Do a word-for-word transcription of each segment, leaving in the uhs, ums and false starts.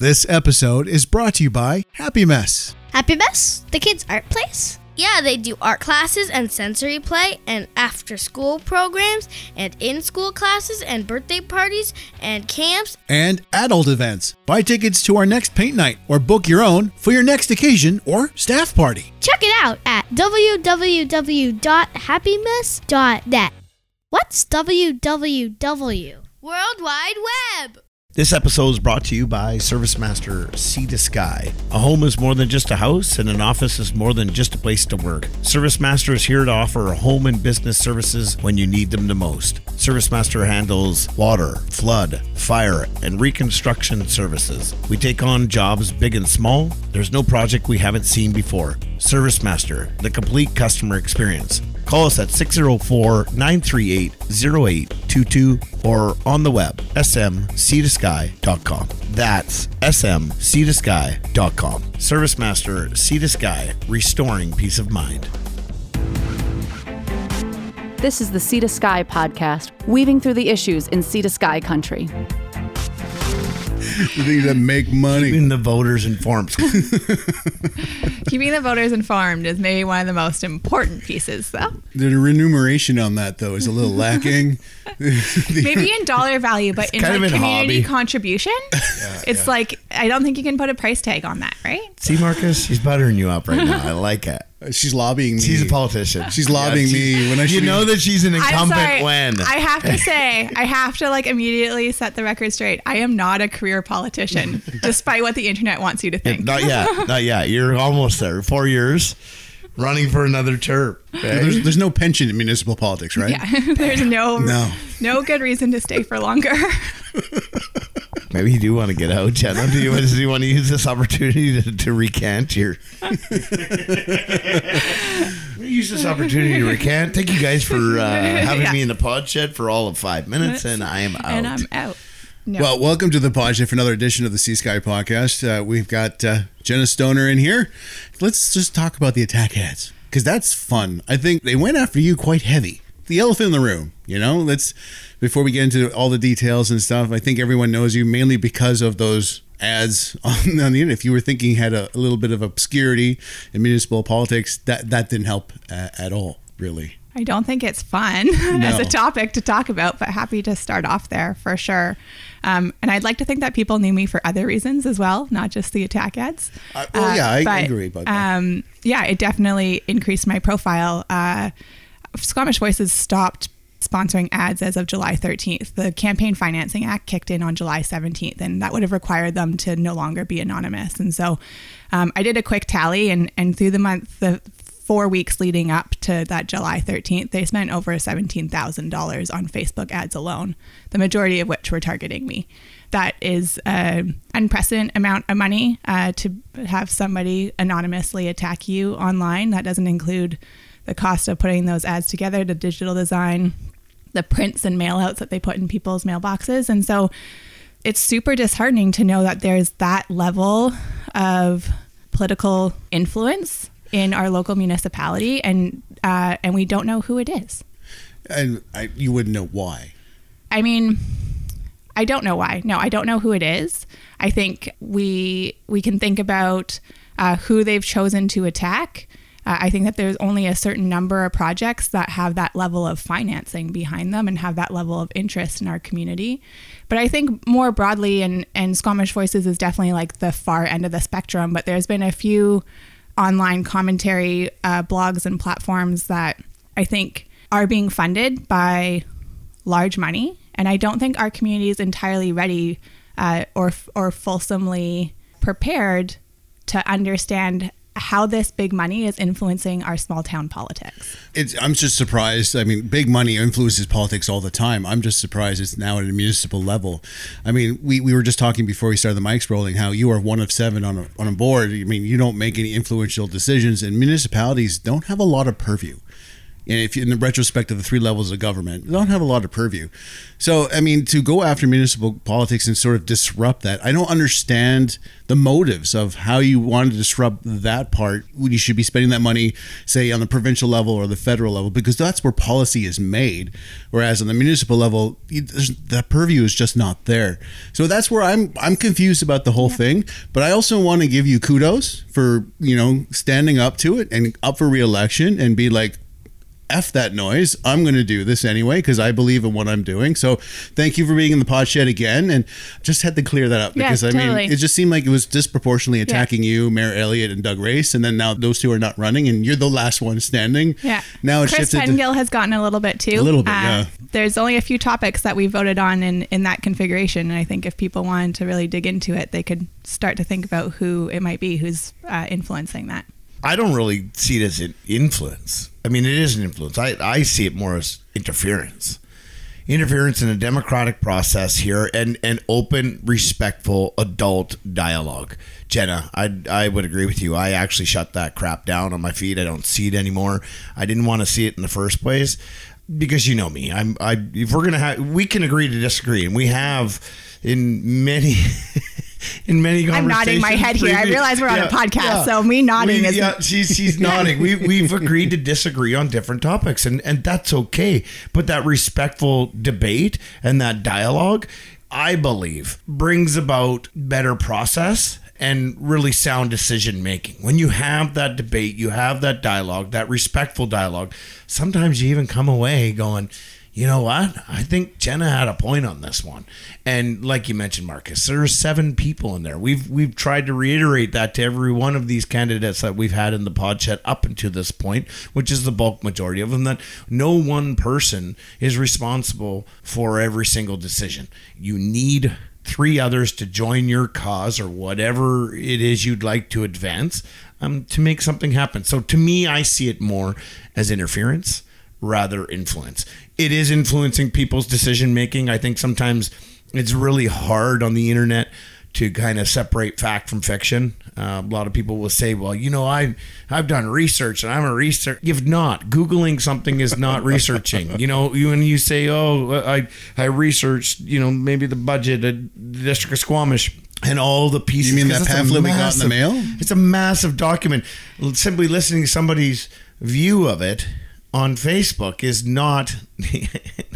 This episode is brought to you by Happy Mess. Happy Mess, the kids' art place? Yeah, they do art classes and sensory play and after-school programs and in-school classes and birthday parties and camps. And adult events. Buy tickets to our next paint night or book your own for your next occasion or staff party. Check it out at w w w dot happy mess dot net. What's W W W? World Wide Web! This episode is brought to you by ServiceMaster Sea to Sky. A home is more than just a house, and an office is more than just a place to work. ServiceMaster is here to offer home and business services when you need them the most. ServiceMaster handles water, flood, fire, and reconstruction services. We take on jobs big and small. There's no project we haven't seen before. ServiceMaster, the complete customer experience. Call us at six oh four, nine three eight, oh eight two two or on the web, s m sea to sky dot com. That's s m sea to sky dot com. ServiceMaster Sea to Sky, restoring peace of mind. This is the Sea to Sky podcast, weaving through the issues in Sea to Sky country. The things that make money. Keeping the voters informed. Keeping the voters informed is maybe one of the most important pieces, though. The remuneration on that, though, is a little lacking. Maybe in dollar value, but in like community hobby. Contribution, yeah, it's yeah. like, I don't think you can put a price tag on that, right? See, Marcus, she's buttering you up right now. I like it. She's lobbying me. She's a politician. She's lobbying yeah, she's, me. When I You know that she's an incumbent. I'm sorry, when. I have to say, I have to like immediately set the record straight. I am not a career politician, despite what the internet wants you to think. Not yet. Not yet. You're almost there. Four years. Running for another term. Right? There's, there's no pension in municipal politics, right? Yeah. There's no, no. no good reason to stay for longer. Maybe you do want to get out, Jenna. Do you, do you want to use this opportunity to, to recant your... use this opportunity to recant. Thank you guys for uh, having yeah. me in the pod shed for all of five minutes, and I am out. And I'm out. No. Well, welcome to the pod shed for another edition of the Sea Sky podcast. Uh, we've got uh, Jenna Stoner in here. Let's just talk about the attack ads, because that's fun. I think they went after you quite heavy. The elephant in the room, you know, let's, before we get into all the details and stuff, I think everyone knows you mainly because of those ads on, on the internet. If you were thinking had a, a little bit of obscurity in municipal politics, that, that didn't help uh, at all, really. I don't think it's fun no. as a topic to talk about, but happy to start off there for sure. Um, and I'd like to think that people knew me for other reasons as well, not just the attack ads. Uh, well, yeah, uh, I, but, I agree about that. Um, yeah, it definitely increased my profile. Uh, Squamish Voices stopped sponsoring ads as of July thirteenth. The Campaign Financing Act kicked in on July seventeenth, and that would have required them to no longer be anonymous. And so um, I did a quick tally, and, and through the month, the four weeks leading up to that July thirteenth, they spent over seventeen thousand dollars on Facebook ads alone, the majority of which were targeting me. That is an unprecedented amount of money uh, to have somebody anonymously attack you online. That doesn't include the cost of putting those ads together, the digital design, the prints and mail outs that they put in people's mailboxes. And so it's super disheartening to know that there's that level of political influence in our local municipality, and uh, and we don't know who it is. And I, you wouldn't know why. I mean, I don't know why. No, I don't know who it is. I think we we can think about uh, who they've chosen to attack. Uh, I think that there's only a certain number of projects that have that level of financing behind them and have that level of interest in our community. But I think more broadly, and, and Squamish Voices is definitely like the far end of the spectrum, but there's been a few online commentary uh, blogs and platforms that I think are being funded by large money. And I don't think our community is entirely ready uh, or, or fulsomely prepared to understand how this big money is influencing our small town politics. It's, I'm just surprised. I mean, big money influences politics all the time. I'm just surprised it's now at a municipal level. I mean, we, we were just talking before we started the mics rolling how you are one of seven on a, on a board. I mean, you don't make any influential decisions, and municipalities don't have a lot of purview. if you, in the retrospect of the three levels of government, they don't have a lot of purview. So, I mean, to go after municipal politics and sort of disrupt that, I don't understand the motives of how you want to disrupt that part when you should be spending that money, say, on the provincial level or the federal level, because that's where policy is made. Whereas on the municipal level, the purview is just not there. So that's where I'm I'm confused about the whole yeah. thing. But I also want to give you kudos for, you know, standing up to it and up for re-election and be like, F that noise. I'm going to do this anyway because I believe in what I'm doing. So thank you for being in the pod shed again. And just had to clear that up because yeah, I totally. mean, it just seemed like it was disproportionately attacking yeah. you, Mayor Elliott and Doug Race. And then now those two are not running and you're the last one standing. Yeah. Now it's Chris Pentingill has gotten a little bit too. A little bit, uh, yeah. There's only a few topics that we voted on in, in that configuration. And I think if people wanted to really dig into it, they could start to think about who it might be who's uh, influencing that. I don't really see it as an influence. I mean, it is an influence. I, I see it more as interference. Interference in a democratic process here and, and open, respectful, adult dialogue. Jenna, I, I would agree with you. I actually shut that crap down on my feed. I don't see it anymore. I didn't want to see it in the first place because you know me. I'm I if we're gonna have we can agree to disagree, and we have in many in many conversations. I'm nodding my head here. I realize we're yeah, on a podcast, yeah. so me nodding we, is... Yeah, she's, she's nodding. We, we've agreed to disagree on different topics, and, and that's okay. But that respectful debate and that dialogue, I believe, brings about better process and really sound decision-making. When you have that debate, you have that dialogue, that respectful dialogue, sometimes you even come away going... You know what? I think Jenna had a point on this one. And like you mentioned, Marcus, there are seven people in there. We've we've tried to reiterate that to every one of these candidates that we've had in the pod chat up until this point, which is the bulk majority of them, that no one person is responsible for every single decision. You need three others to join your cause or whatever it is you'd like to advance um, to make something happen. So to me, I see it more as interference rather influence. It is influencing people's decision making. I think sometimes it's really hard on the internet to kind of separate fact from fiction. Uh, a lot of people will say, well, you know, I've, I've done research and I'm a researcher. You've not. Googling something is not researching. You know, you, when you say, oh, I, I researched, you know, maybe the budget of the District of Squamish. And all the pieces. You mean that pamphlet we got in the mail? It's a massive document. Simply listening to somebody's view of it on Facebook is not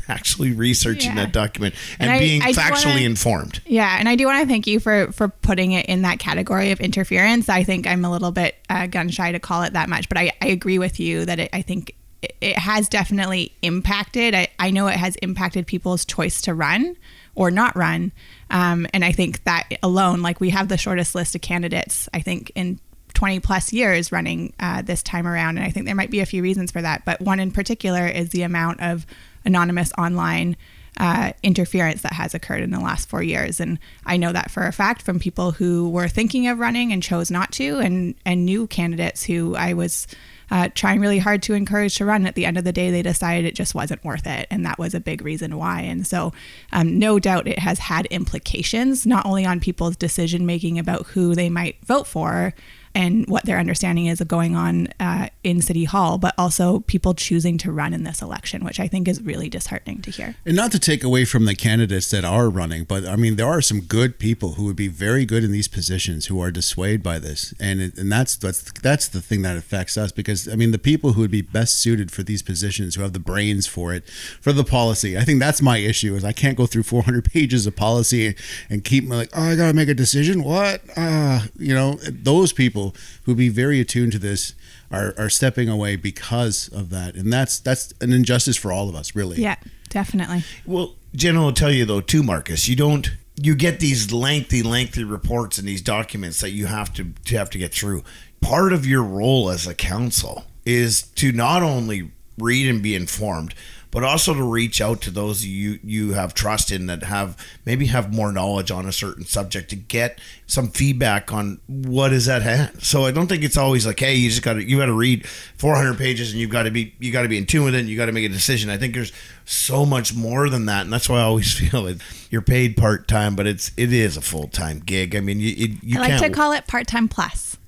actually researching yeah. that document and, and I, being I factually wanna, informed. Yeah, and I do want to thank you for, for putting it in that category of interference. I think I'm a little bit uh, gun shy to call it that much, but I, I agree with you that it, I think it, it has definitely impacted. I, I know it has impacted people's choice to run or not run. Um, and I think that alone, like we have the shortest list of candidates, I think in twenty plus years running uh, this time around. And I think there might be a few reasons for that. But one in particular is the amount of anonymous online uh, interference that has occurred in the last four years. And I know that for a fact from people who were thinking of running and chose not to, and, and new candidates who I was uh, trying really hard to encourage to run. At the end of the day, they decided it just wasn't worth it. And that was a big reason why. And so um, no doubt it has had implications, not only on people's decision-making about who they might vote for, and what their understanding is of going on uh, in City Hall, but also people choosing to run in this election, which I think is really disheartening to hear. And not to take away from the candidates that are running, but I mean, there are some good people who would be very good in these positions who are dissuaded by this. And it, and that's, that's, that's the thing that affects us, because I mean, the people who would be best suited for these positions, who have the brains for it, for the policy. I think that's my issue, is I can't go through four hundred pages of policy and keep like, oh, I gotta make a decision. What? Uh, you know, those people who be very attuned to this are, are stepping away because of that. And that's that's an injustice for all of us, really. Yeah, definitely. Well, Jenna will tell you, though, too, Marcus, you don't you get these lengthy, lengthy reports and these documents that you have to, to have to get through. Part of your role as a council is to not only read and be informed, but also to reach out to those you, you have trust in that have maybe have more knowledge on a certain subject to get some feedback on what is at hand. So I don't think it's always like, hey, you just got to you got to read four hundred pages and you've got to be you got to be in tune with it. And you got to make a decision. I think there's so much more than that, and that's why I always feel it. You're paid part time, but it's it is a full time gig. I mean, you you, you I like can't... to call it part time plus.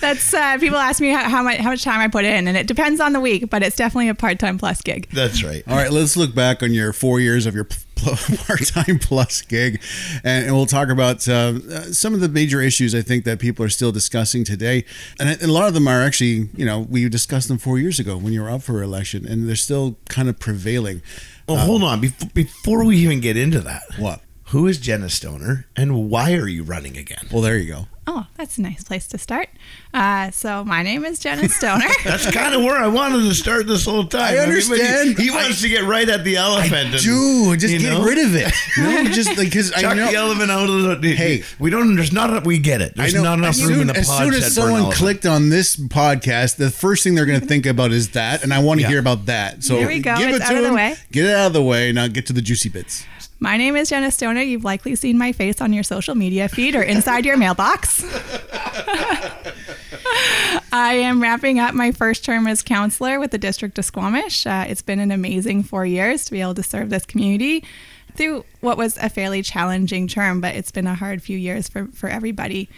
That's uh, people ask me how, how much how much time I put in, and it depends on the week, but it's definitely a part-time plus gig. That's right. All right, let's look back on your four years of your part-time plus gig, and, and we'll talk about uh, some of the major issues I think that people are still discussing today, and, and a lot of them are actually, you know, we discussed them four years ago when you were up for election, and they're still kind of prevailing. Oh, um, hold on, Bef- before we even get into that, what? Who is Jenna Stoner, and why are you running again? Well, there you go. Oh, that's a nice place to start. Uh, so my name is Jenna Stoner. That's kind of where I wanted to start this whole time. I understand. He, he wants I, to get right at the elephant. I do. And, just get know? rid of it. No, just like because I know the elephant out of the. Hey, we don't. There's not enough. We get it. There's not enough room soon, in the pod. As soon as someone clicked on this podcast, the first thing they're going to think about is that, and I want to yeah. hear about that. So there we go. Give it's it to out of the way. Get it out of the way. Now get to the juicy bits. My name is Jenna Stoner. You've likely seen my face on your social media feed or inside your mailbox. I am wrapping up my first term as councillor with the District of Squamish. Uh, it's been an amazing four years to be able to serve this community through what was a fairly challenging term, but it's been a hard few years for, for everybody.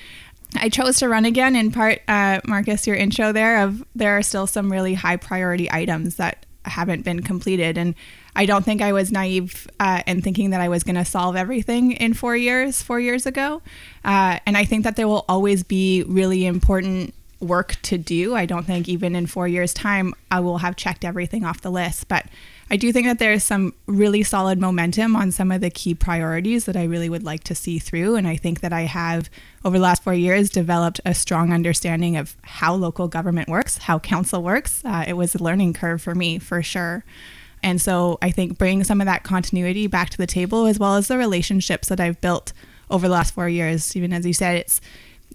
I chose to run again in part, uh, Marcus, your intro there, of there are still some really high priority items that haven't been completed, and I don't think I was naive uh, in thinking that I was going to solve everything in four years, four years ago. Uh, and I think that there will always be really important work to do. I don't think even in four years' time, I will have checked everything off the list. But I do think that there's some really solid momentum on some of the key priorities that I really would like to see through. And I think that I have, over the last four years, developed a strong understanding of how local government works, how council works. Uh, it was a learning curve for me, for sure. And so I think bringing some of that continuity back to the table, as well as the relationships that I've built over the last four years. Even as you said, it's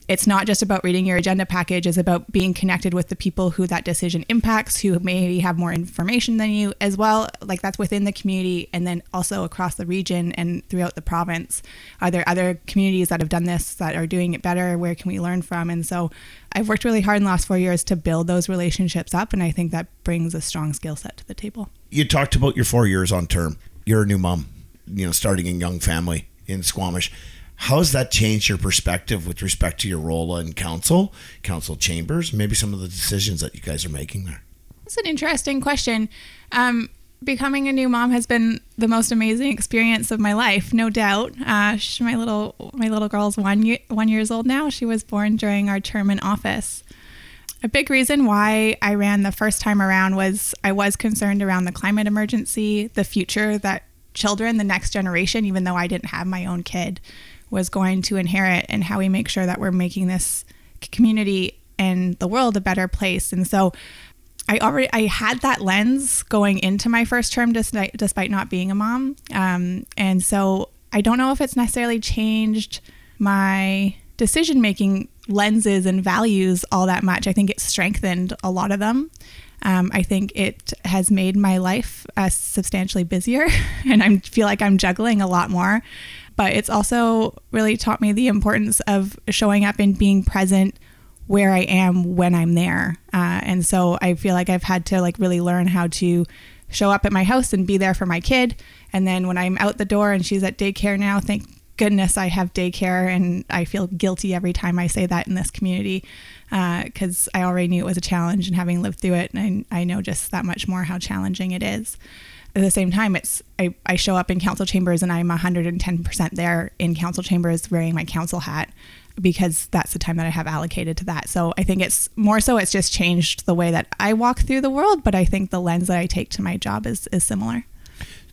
it's not just about reading your agenda package. It's about being connected with the people who that decision impacts, who maybe have more information than you as well. Like that's within the community and then also across the region and throughout the province. Are there other communities that have done this, that are doing it better? Where can we learn from? And so I've worked really hard in the last four years to build those relationships up. And I think that brings a strong skill set to the table. You talked about your four years on term. You're a new mom, you know, starting a young family in Squamish. How has that changed your perspective with respect to your role in council, council chambers, maybe some of the decisions that you guys are making there? That's an interesting question. Um, becoming a new mom has been the most amazing experience of my life, no doubt. Uh, she, my little my little girl's one year, one years old now. She was born during our term in office. A big reason why I ran the first time around was I was concerned around the climate emergency, the future that children, the next generation, even though I didn't have my own kid, was going to inherit, and how we make sure that we're making this community and the world a better place. And so I already I had that lens going into my first term despite, despite not being a mom. Um, and so I don't know if it's necessarily changed my decision-making lenses and values all that much. I think it strengthened a lot of them. Um, I think it has made my life uh, substantially busier, and I feel like I'm juggling a lot more. But it's also really taught me the importance of showing up and being present where I am when I'm there. Uh, and so I feel like I've had to like really learn how to show up at my house and be there for my kid. And then when I'm out the door and she's at daycare now, thank goodness I have daycare, and I feel guilty every time I say that in this community because uh, I already knew it was a challenge, and having lived through it, and I, I know just that much more how challenging it is. At the same time, it's I, I show up in council chambers and I'm one hundred ten percent there in council chambers wearing my council hat because that's the time that I have allocated to that. So I think it's more so it's just changed the way that I walk through the world, but I think the lens that I take to my job is, is similar.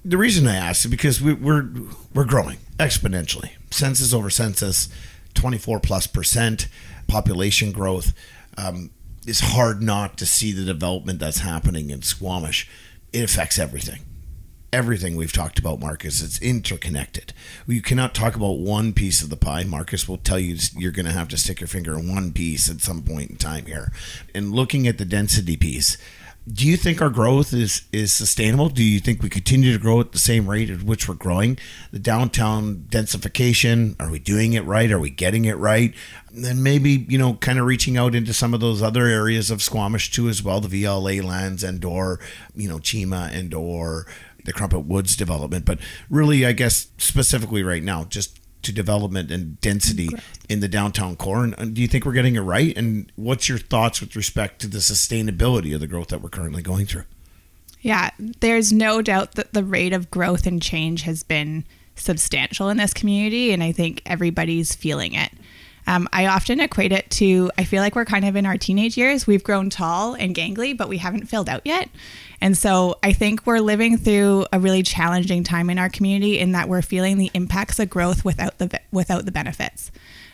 The reason I asked is because we, we're we're growing exponentially. Census over census, twenty-four plus percent population growth. Um, it's hard not to see the development that's happening in Squamish. It affects everything. Everything we've talked about, Marcus, it's interconnected. You cannot talk about one piece of the pie. Marcus will tell you you're going to have to stick your finger in one piece at some point in time here. And looking at the density piece, do you think our growth is, is sustainable? Do you think we continue to grow at the same rate at which we're growing? The downtown densification, are we doing it right? Are we getting it right? And then maybe, you know, kind of reaching out into some of those other areas of Squamish too as well, the V L A lands, Endor, you know, Chima, Endor, the Crumpet Woods development. But really, I guess, specifically right now, just to development and density in the downtown core. And do you think we're getting it right? And what's your thoughts with respect to the sustainability of the growth that we're currently going through? Yeah, there's no doubt that the rate of growth and change has been substantial in this community, and I think everybody's feeling it. Um, I often equate it to, I feel like we're kind of in our teenage years. We've grown tall and gangly, but we haven't filled out yet. And so I think we're living through a really challenging time in our community in that we're feeling the impacts of growth without the without the benefits.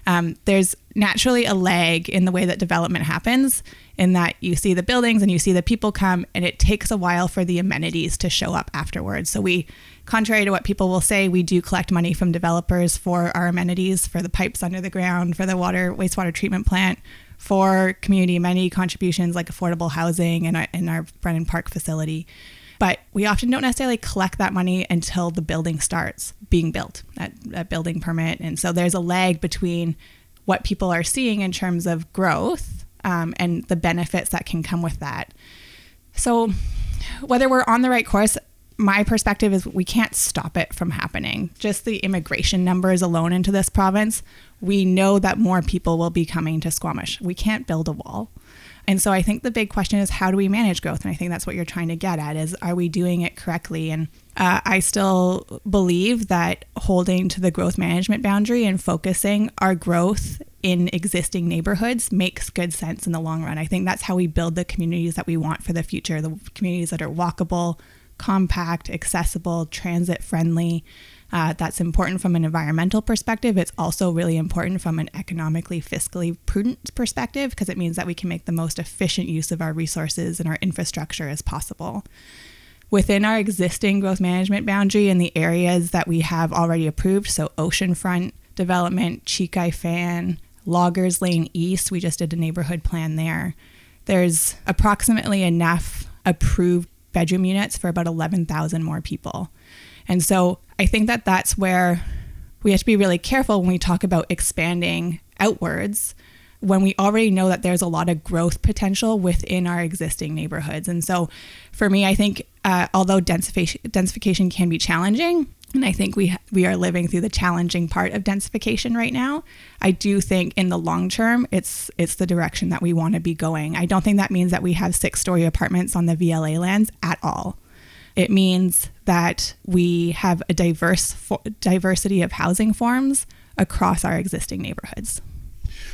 Um, there's naturally a lag in the way that development happens, in that you see the buildings and you see the people come, and it takes a while for the amenities to show up afterwards. So we, contrary to what people will say, we do collect money from developers for our amenities, for the pipes under the ground, for the water wastewater treatment plant, for community amenity contributions like affordable housing and our, and our Brennan Park facility. But we often don't necessarily collect that money until the building starts being built, that, that building permit. And so there's a lag between what people are seeing in terms of growth um, and the benefits that can come with that. So whether we're on the right course, my perspective is we can't stop it from happening. Just the immigration numbers alone into this province, we know that more people will be coming to Squamish. We can't build a wall. And so I think the big question is, how do we manage growth? And I think that's what you're trying to get at, is are we doing it correctly? And uh, I still believe that holding to the growth management boundary and focusing our growth in existing neighborhoods makes good sense in the long run. I think that's how we build the communities that we want for the future, the communities that are walkable, compact, accessible, transit friendly. Uh, that's important from an environmental perspective. It's also really important from an economically, fiscally prudent perspective, because it means that we can make the most efficient use of our resources and our infrastructure as possible. Within our existing growth management boundary and the areas that we have already approved, so oceanfront development, Cheekai Fan, Loggers Lane East, we just did a neighborhood plan there. There's approximately enough approved bedroom units for about eleven thousand more people. And so I think that that's where we have to be really careful when we talk about expanding outwards, when we already know that there's a lot of growth potential within our existing neighborhoods. And so for me, I think uh, although densification, densification can be challenging, and I think we we are living through the challenging part of densification right now, I do think in the long term, it's it's the direction that we want to be going. I don't think that means that we have six-story apartments on the V L A lands at all. It means that we have a diverse fo- diversity of housing forms across our existing neighborhoods.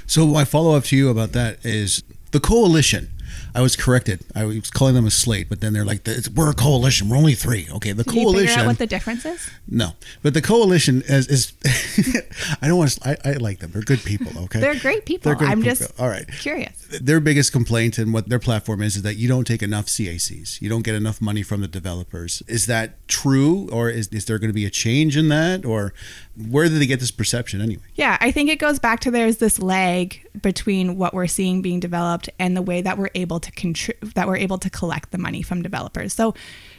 So my follow-up to you about that is the coalition. I was corrected. I was calling them a slate, but then they're like, we're a coalition. We're only three. Okay, the Did coalition. Did you figure out what the difference is? No, but the coalition is, is I don't want to, I, I like them. They're good people, okay? They're great people. They're good I'm people. just All right. curious. Their biggest complaint and what their platform is, is that you don't take enough C A Cs. You don't get enough money from the developers. Is that true? Or is, is there going to be a change in that? Or where do they get this perception anyway? Yeah, I think it goes back to there's this lag between what we're seeing being developed and the way that we're able to contribute, that we're able to collect the money from developers. So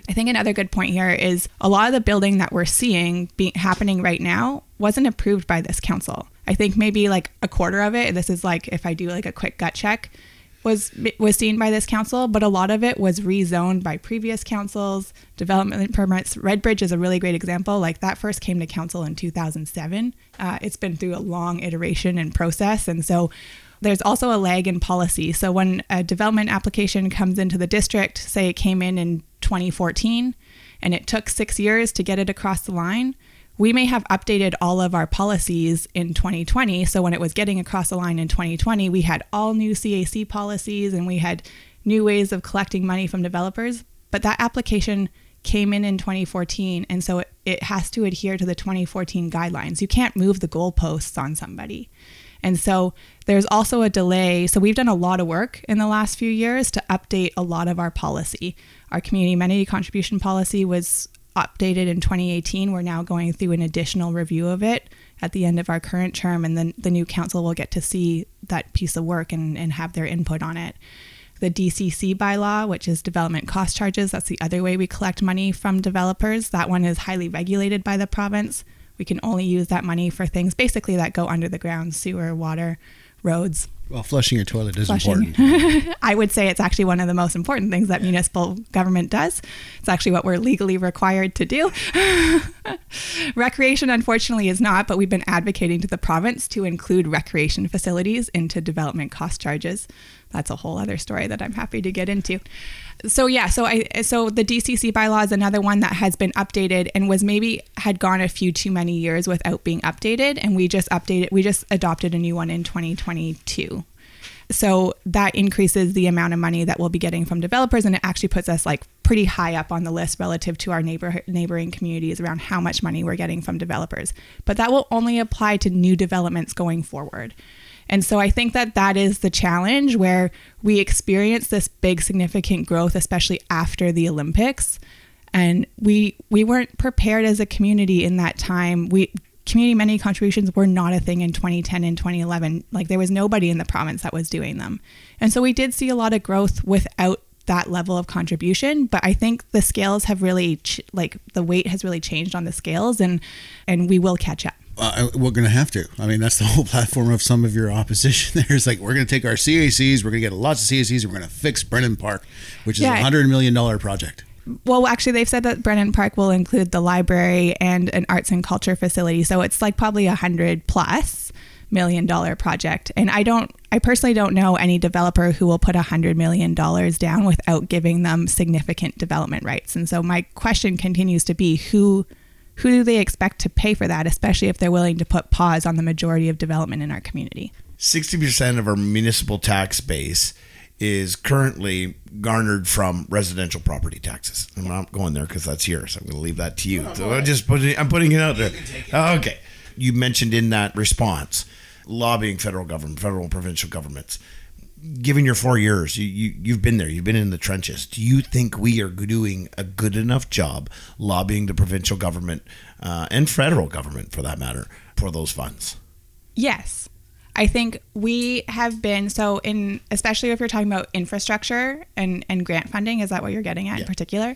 I think another good point here is a lot of the building that we're seeing be- happening right now wasn't approved by this council. I think maybe like a quarter of it, this is like if I do like a quick gut check, was was seen by this council, but a lot of it was rezoned by previous councils, development permits. Redbridge is a really great example. Like that first came to council in two thousand seven. Uh, it's been through a long iteration and process. And so there's also a lag in policy. So when a development application comes into the district, say it came in in twenty fourteen, and it took six years to get it across the line, we may have updated all of our policies in twenty twenty. So when it was getting across the line in twenty twenty, we had all new C A C policies and we had new ways of collecting money from developers. But that application came in in twenty fourteen. And so it, it has to adhere to the twenty fourteen guidelines. You can't move the goalposts on somebody. And so there's also a delay. So we've done a lot of work in the last few years to update a lot of our policy. Our community amenity contribution policy was updated in twenty eighteen. We're now going through an additional review of it at the end of our current term, and then the new council will get to see that piece of work and, and have their input on it. The D C C bylaw, which is development cost charges, that's the other way we collect money from developers. That one is highly regulated by the province. We can only use that money for things basically that go under the ground, sewer, water, roads. Well, flushing your toilet is flushing. important. I would say it's actually one of the most important things that yeah. municipal government does. It's actually what we're legally required to do. Recreation, unfortunately, is not, but we've been advocating to the province to include recreation facilities into development cost charges. That's a whole other story that I'm happy to get into. So yeah, so I so the D C C bylaw is another one that has been updated and was maybe had gone a few too many years without being updated, and we just updated we just adopted a new one in twenty twenty-two. So that increases the amount of money that we'll be getting from developers, and it actually puts us like pretty high up on the list relative to our neighbor neighboring communities around how much money we're getting from developers. But that will only apply to new developments going forward. And so I think that that is the challenge, where we experience this big significant growth, especially after the Olympics. And we we weren't prepared as a community in that time. We community money contributions were not a thing in twenty ten and twenty eleven. Like, there was nobody in the province that was doing them. And so we did see a lot of growth without that level of contribution, but I think the scales have really ch- like the weight has really changed on the scales, and and we will catch up. Uh, we're going to have to. I mean, that's the whole platform of some of your opposition there. It's like, we're going to take our C A Cs, we're going to get lots of C A Cs, and we're going to fix Brennan Park, which is a yeah. one hundred million dollars project. Well, actually, they've said that Brennan Park will include the library and an arts and culture facility. So it's like probably a hundred plus million dollar project. And I don't, I personally don't know any developer who will put a hundred million dollars down without giving them significant development rights. And so my question continues to be, who Who do they expect to pay for that, especially if they're willing to put pause on the majority of development in our community? sixty percent of our municipal tax base is currently garnered from residential property taxes. I'm not going there because that's yours. I'm going to leave that to you. No, so no, I'm, just putting, I'm putting it out there. It. Okay. You mentioned in that response, lobbying federal government, federal and provincial governments. Given your four years, you, you, you've been there, you've been in the trenches. Do you think we are doing a good enough job lobbying the provincial government uh, and federal government, for that matter, for those funds? Yes. I think we have been, so in, especially if you're talking about infrastructure and, and grant funding, is that what you're getting at yeah. in particular?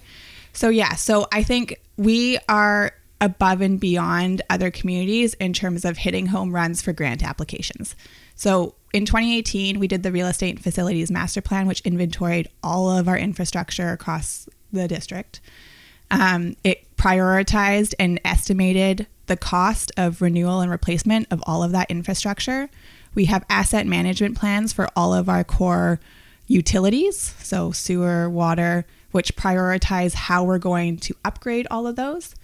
So yeah, so I think we are above and beyond other communities in terms of hitting home runs for grant applications. So in twenty eighteen, we did the Real Estate and Facilities Master Plan, which inventoried all of our infrastructure across the district. Um, it prioritized and estimated the cost of renewal and replacement of all of that infrastructure. We have asset management plans for all of our core utilities, so sewer, water, which prioritize how we're going to upgrade all of those.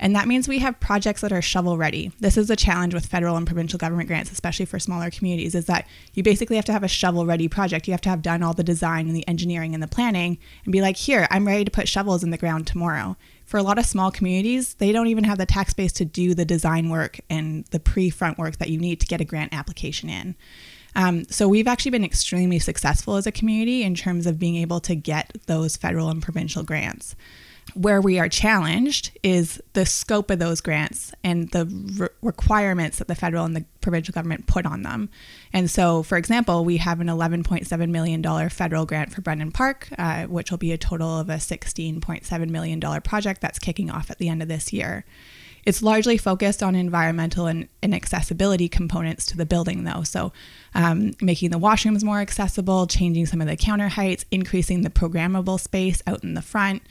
And that means we have projects that are shovel ready. This is a challenge with federal and provincial government grants, especially for smaller communities, is that you basically have to have a shovel ready project. You have to have done all the design and the engineering and the planning and be like, here, I'm ready to put shovels in the ground tomorrow. For a lot of small communities, they don't even have the tax base to do the design work and the pre-front work that you need to get a grant application in. Um, so we've actually been extremely successful as a community in terms of being able to get those federal and provincial grants. Where we are challenged is the scope of those grants and the re- requirements that the federal and the provincial government put on them. And so, for example, we have an eleven point seven million dollars federal grant for Brennan Park, uh, which will be a total of a sixteen point seven million dollars project that's kicking off at the end of this year. It's largely focused on environmental and, and accessibility components to the building, though. So um, making the washrooms more accessible, changing some of the counter heights, increasing the programmable space out in the front,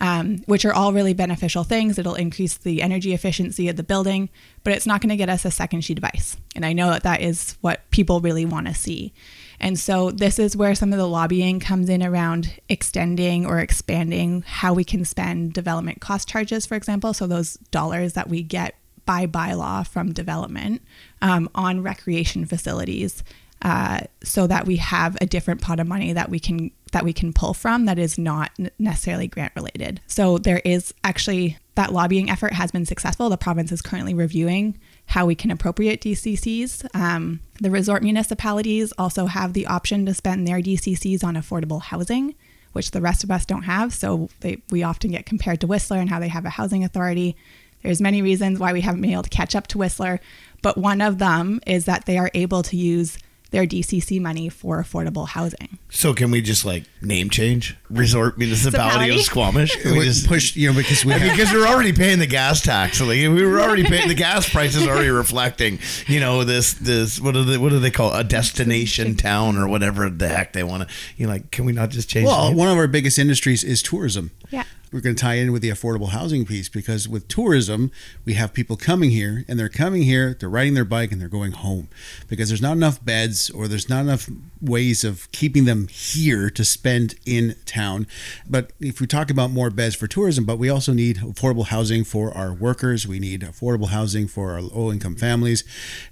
um, which are all really beneficial things. It'll increase the energy efficiency of the building, but it's not going to get us a second sheet of ice. And I know that that is what people really want to see. And so this is where some of the lobbying comes in around extending or expanding how we can spend development cost charges, for example. So those dollars that we get by bylaw from development um, on recreation facilities uh, so that we have a different pot of money that we can that we can pull from that is not necessarily grant related. So there is actually that lobbying effort has been successful. The province is currently reviewing how we can appropriate D C Cs. Um, the resort municipalities also have the option to spend their D C Cs on affordable housing, which the rest of us don't have. So they, we often get compared to Whistler and how they have a housing authority. There's many reasons why we haven't been able to catch up to Whistler, but one of them is that they are able to use their D C C money for affordable housing. So can we just like name change Resort Municipality of Squamish? Can we just push, you know, because we because we're already paying the gas tax. Like we were already paying the gas prices already reflecting, you know, this this what do they what do they call it? A destination town or whatever the heck they want to. You know, like, can we not just change? Well, one of our biggest industries is tourism. Yeah. We're going to tie in with the affordable housing piece because with tourism, we have people coming here and they're coming here, they're riding their bike and they're going home because there's not enough beds or there's not enough ways of keeping them here to spend in town. But if we talk about more beds for tourism, but we also need affordable housing for our workers. We need affordable housing for our low-income families.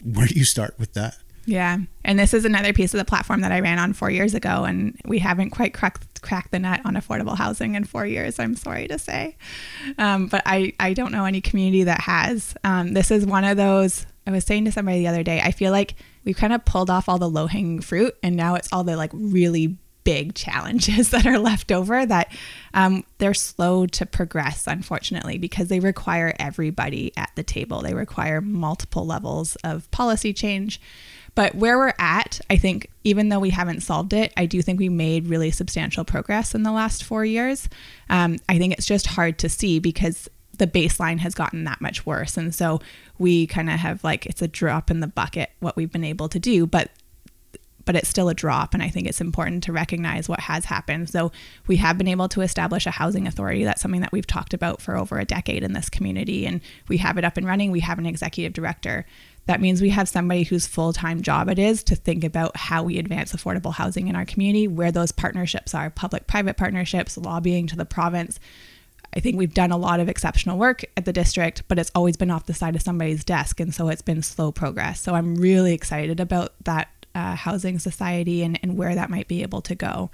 Where do you start with that? Yeah. And this is another piece of the platform that I ran on four years ago, and we haven't quite cracked, cracked the nut on affordable housing in four years, I'm sorry to say. Um, but I, I don't know any community that has. Um, this is one of those, I was saying to somebody the other day, I feel like we've kind of pulled off all the low-hanging fruit, and now it's all the like really big challenges that are left over that um, they're slow to progress, unfortunately, because they require everybody at the table. They require multiple levels of policy change. But where we're at, I think, even though we haven't solved it, I do think we made really substantial progress in the last four years. Um, I think it's just hard to see because the baseline has gotten that much worse. And so we kind of have like, it's a drop in the bucket, what we've been able to do, but but it's still a drop. And I think it's important to recognize what has happened. So we have been able to establish a housing authority. That's something that we've talked about for over a decade in this community. And we have it up and running. We have an executive director. That means we have somebody whose full-time job it is to think about how we advance affordable housing in our community, where those partnerships are, public-private partnerships, lobbying to the province. I think we've done a lot of exceptional work at the district, but it's always been off the side of somebody's desk, and so it's been slow progress. So I'm really excited about that uh, housing society and, and where that might be able to go.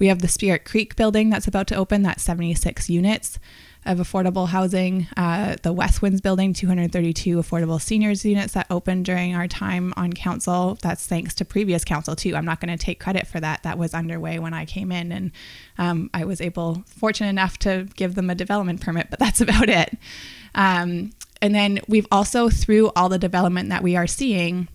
We have the Spirit Creek building that's about to open, that's seventy-six units of affordable housing, uh, the West Winds building, two hundred thirty-two affordable seniors units that opened during our time on council. That's thanks to previous council too. I'm not going to take credit for that. That was underway when I came in, and um, I was able, fortunate enough to give them a development permit, but that's about it. Um, and then we've also, through all the development that we are seeing,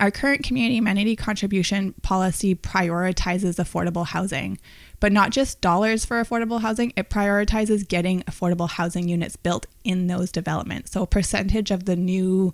our current community amenity contribution policy prioritizes affordable housing, but not just dollars for affordable housing. It prioritizes getting affordable housing units built in those developments. So a percentage of the new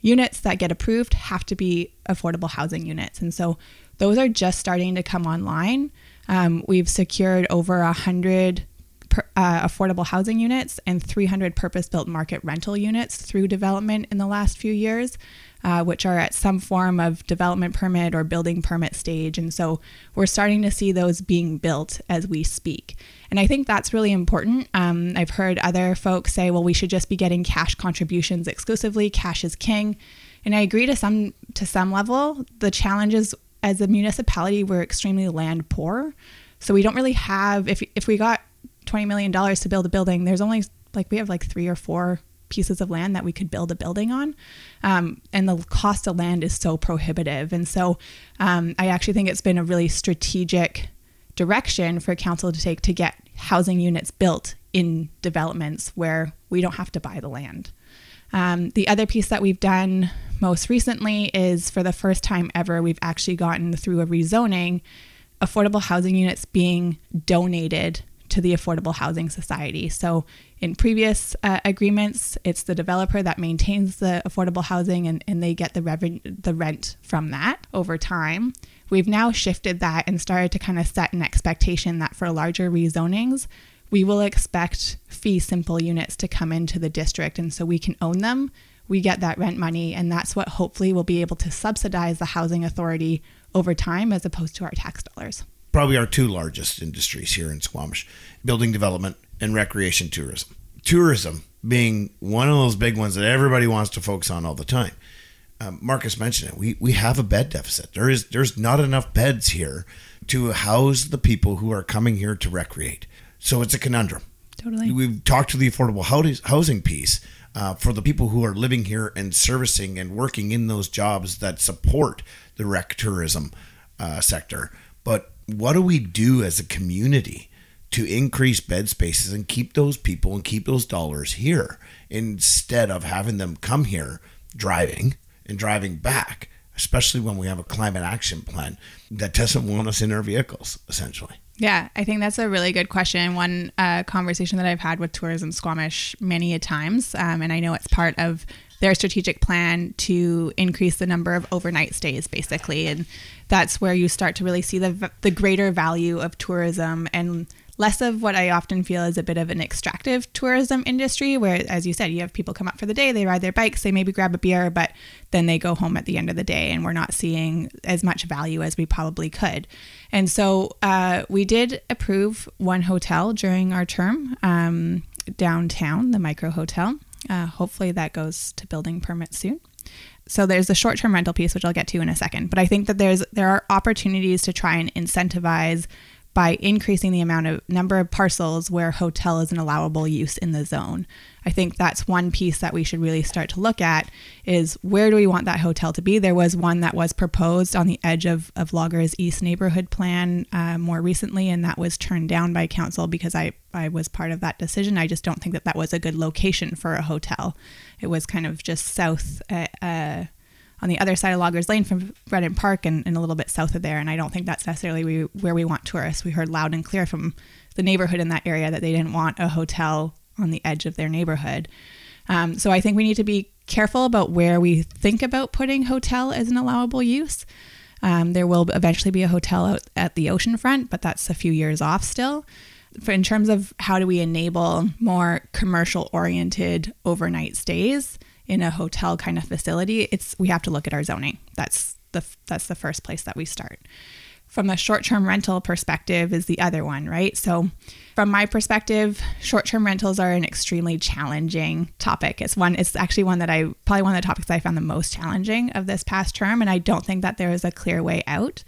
units that get approved have to be affordable housing units. And so those are just starting to come online. Um, we've secured over one hundred per, uh, affordable housing units and three hundred purpose-built market rental units through development in the last few years. Uh, which are at some form of development permit or building permit stage. And so we're starting to see those being built as we speak. And I think that's really important. Um, I've heard other folks say, well, we should just be getting cash contributions exclusively. Cash is king. And I agree to some to some level. The challenge is, as a municipality, we're extremely land poor. So we don't really have, if if we got twenty million dollars to build a building, there's only, like, we have like three or four pieces of land that we could build a building on. Um, and the cost of land is so prohibitive. And so um, I actually think it's been a really strategic direction for council to take to get housing units built in developments where we don't have to buy the land. Um, the other piece that we've done most recently is, for the first time ever, we've actually gotten through a rezoning, affordable housing units being donated to the Affordable Housing Society. So in previous uh, agreements, it's the developer that maintains the affordable housing, and, and they get the revenue, the rent from that over time. We've now shifted that and started to kind of set an expectation that for larger rezonings, we will expect fee simple units to come into the district. And so we can own them, we get that rent money, and that's what hopefully we'll be able to subsidize the housing authority over time as opposed to our tax dollars. Probably our two largest industries here in Squamish, building development and recreation tourism. Tourism being one of those big ones that everybody wants to focus on all the time. Um, Marcus mentioned it. We we have a bed deficit. There is there's not enough beds here to house the people who are coming here to recreate. So it's a conundrum. Totally. We've talked to the affordable housing piece uh, for the people who are living here and servicing and working in those jobs that support the rec tourism uh, sector. But what do we do as a community to increase bed spaces and keep those people and keep those dollars here instead of having them come here driving and driving back especially when we have a climate action plan that doesn't want us in our vehicles, essentially? Yeah, I think that's a really good question. One uh, conversation that I've had with Tourism Squamish many a times, um, and I know it's part of their strategic plan to increase the number of overnight stays, basically. And that's where you start to really see the the greater value of tourism and less of what I often feel is a bit of an extractive tourism industry where, as you said, you have people come up for the day, they ride their bikes, they maybe grab a beer, but then they go home at the end of the day, and we're not seeing as much value as we probably could. And so uh, we did approve one hotel during our term um, downtown, the Micro Hotel. Uh, hopefully that goes to building permit soon. So there's the short-term rental piece, which I'll get to in a second. But I think that there's there are opportunities to try and incentivize by increasing the amount of number of parcels where hotel is an allowable use in the zone. I think that's one piece that we should really start to look at is where do we want that hotel to be? There was one that was proposed on the edge of, of Loggers East neighborhood plan uh, more recently, and that was turned down by council because I, I was part of that decision. I just don't think that that was a good location for a hotel. It was kind of just south uh, uh, on the other side of Loggers Lane from Redden Park and, and a little bit south of there. And I don't think that's necessarily we, where we want tourists. We heard loud and clear from the neighborhood in that area that they didn't want a hotel on the edge of their neighborhood. Um, so I think we need to be careful about where we think about putting hotel as an allowable use. Um, there will eventually be a hotel out at the oceanfront, but that's a few years off still. For in terms of how do we enable more commercial-oriented overnight stays in a hotel kind of facility, it's we have to look at our zoning. That's the that's the first place that we start. From a short-term rental perspective is the other one, right? So from my perspective, short-term rentals are an extremely challenging topic. It's one it's actually one that I probably one of the topics that I found the most challenging of this past term, and I don't think that there is a clear way out.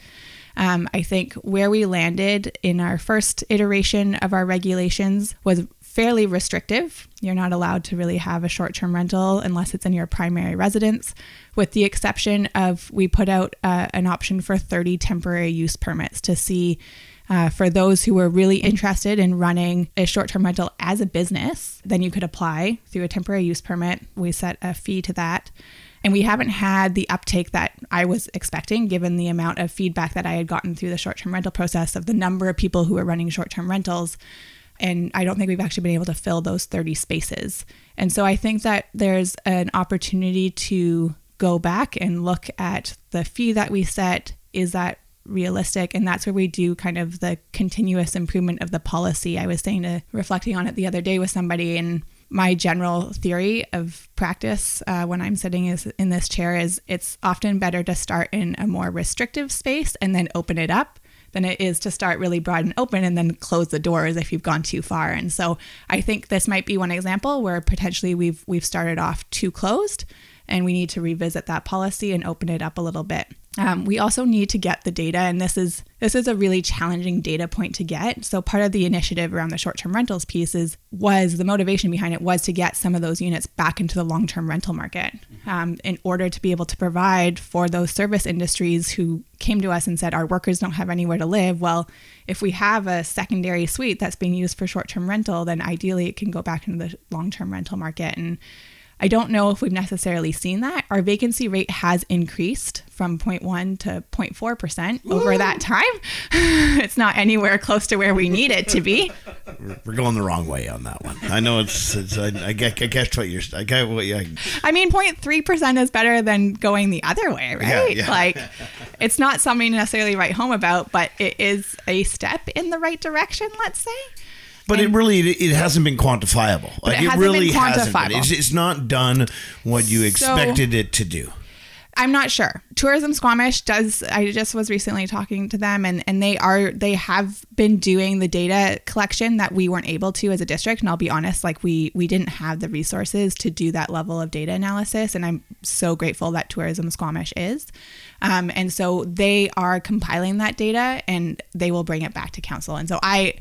Um, I think where we landed in our first iteration of our regulations was fairly restrictive. You're not allowed to really have a short-term rental unless it's in your primary residence, with the exception of we put out uh, an option for thirty temporary use permits to see uh, for those who were really interested in running a short-term rental as a business, then you could apply through a temporary use permit. We set a fee to that. And we haven't had the uptake that I was expecting, given the amount of feedback that I had gotten through the short-term rental process of the number of people who were running short-term rentals. And I don't think we've actually been able to fill those thirty spaces. And so I think that there's an opportunity to go back and look at the fee that we set. Is that realistic? And that's where we do kind of the continuous improvement of the policy. I was saying to reflecting on it the other day with somebody, and my general theory of practice uh, when I'm sitting is in this chair is it's often better to start in a more restrictive space and then open it up than it is to start really broad and open and then close the doors if you've gone too far. And so I think this might be one example where potentially we've we've started off too closed, and we need to revisit that policy and open it up a little bit. Um, we also need to get the data, and this is this is a really challenging data point to get. So part of the initiative around the short-term rentals piece is was the motivation behind it was to get some of those units back into the long-term rental market um, in order to be able to provide for those service industries who came to us and said, our workers don't have anywhere to live. Well, if we have a secondary suite that's being used for short-term rental, then ideally it can go back into the long-term rental market. And I don't know if we've necessarily seen that. Our vacancy rate has increased from zero point one to zero point four percent over Ooh. That time. It's not anywhere close to where we need it to be. We're going the wrong way on that one. I know it's, it's I, I, I guess what you're, I get what you, I, I mean, zero point three percent is better than going the other way, right? Yeah, yeah. Like it's not something to necessarily write home about, but it is a step in the right direction, let's say. But and, it really, it, it hasn't been quantifiable. Like, it, hasn't it really been hasn't been. It's, it's not done what you expected so, it to do. I'm not sure. Tourism Squamish does, I just was recently talking to them, and, and they are, they have been doing the data collection that we weren't able to as a district. And I'll be honest, like we, we didn't have the resources to do that level of data analysis. And I'm so grateful that Tourism Squamish is. Um, and so they are compiling that data, and they will bring it back to council. And so I...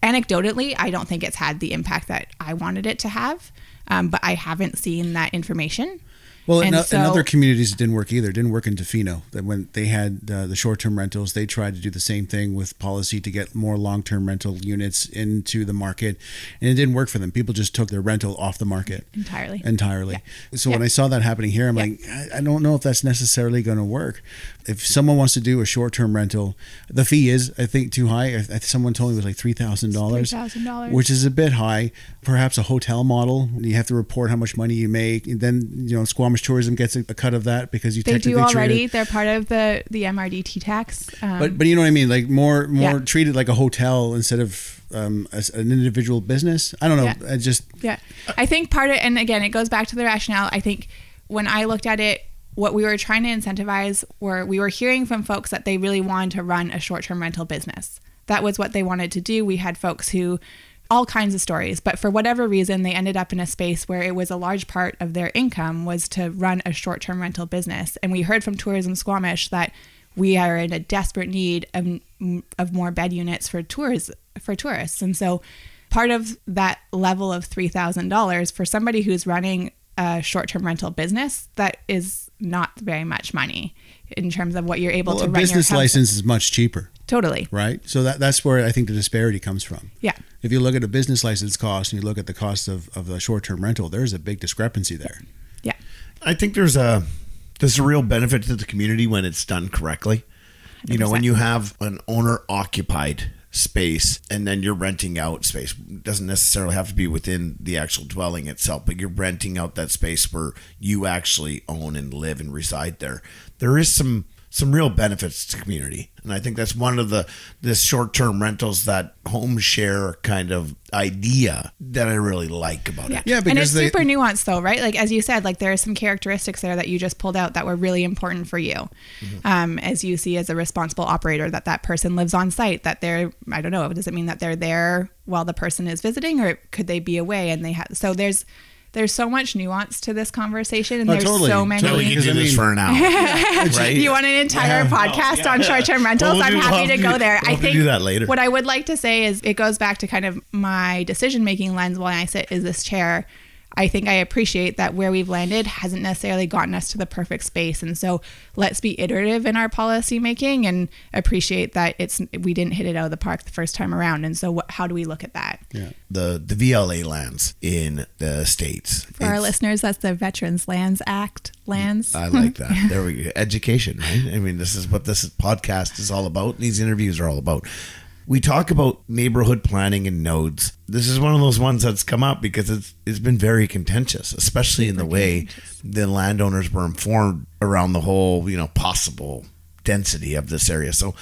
Anecdotally, I don't think it's had the impact that I wanted it to have, um, but I haven't seen that information. Well, and, and, so, and other communities, it didn't work either. It didn't work in Tofino. That when they had uh, the short-term rentals, they tried to do the same thing with policy to get more long-term rental units into the market, and it didn't work for them. People just took their rental off the market entirely. Entirely. Yeah. So yeah. when I saw that happening here, I'm yeah. like, I don't know if that's necessarily going to work. If someone wants to do a short-term rental, the fee is, I think, too high. Someone told me it was like three thousand dollars, three thousand dollars, which is a bit high. Perhaps a hotel model. You have to report how much money you make, and then you know, Squamish tourism gets a cut of that because you they technically do already. They're part of the the M R D T tax. Um, but but you know what I mean, like more more yeah. treated like a hotel instead of um, as an individual business. I don't know. Yeah. I just yeah. Uh, I think part of and again it goes back to the rationale. I think when I looked at it, what we were trying to incentivize were we were hearing from folks that they really wanted to run a short-term rental business. That was what they wanted to do. We had folks who, all kinds of stories, but for whatever reason, they ended up in a space where it was a large part of their income was to run a short-term rental business. And we heard from Tourism Squamish that we are in a desperate need of, of more bed units for tours, for tourists. And so part of that level of three thousand dollars for somebody who's running a short-term rental business, that is not very much money in terms of what you're able well, to run. A business your license is much cheaper. Totally. Right? So that that's where I think the disparity comes from. Yeah. If you look at a business license cost and you look at the cost of, of the short-term rental, there's a big discrepancy there. Yeah. I think there's a there's a real benefit to the community when it's done correctly. You one hundred percent. Know, when you have an owner-occupied space and then you're renting out space, it doesn't necessarily have to be within the actual dwelling itself, but you're renting out that space where you actually own and live and reside there. There is some some real benefits to community. And I think that's one of the this short-term rentals, that home share kind of idea that I really like about yeah. it. Yeah, because and it's they, super nuanced though, right? Like, as you said, like there are some characteristics there that you just pulled out that were really important for you. Mm-hmm. Um, as you see as a responsible operator, that that person lives on site, that they're, I don't know, does it mean that they're there while the person is visiting, or could they be away? And they have, so there's, There's so much nuance to this conversation, and oh, there's totally, so many. Totally, you can do this for an hour. yeah, right? You want an entire yeah, podcast oh, yeah, on short-term rentals? We'll I'm do, happy we'll to go do, there. We'll I think do that later. What I would like to say is it goes back to kind of my decision-making lens while I sit in this chair. I think I appreciate that where we've landed hasn't necessarily gotten us to the perfect space. And so let's be iterative in our policy making and appreciate that it's we didn't hit it out of the park the first time around. And so what, how do we look at that? Yeah, the the V L A lands in the States. For our listeners, that's the Veterans Lands Act lands. I like that. yeah. There we go. Education, right? I mean, this is what this podcast is all about. These interviews are all about. We talk about neighborhood planning and nodes. This is one of those ones that's come up because it's it's been very contentious, especially in the way the landowners were informed around the whole, you know, possible density of this area. So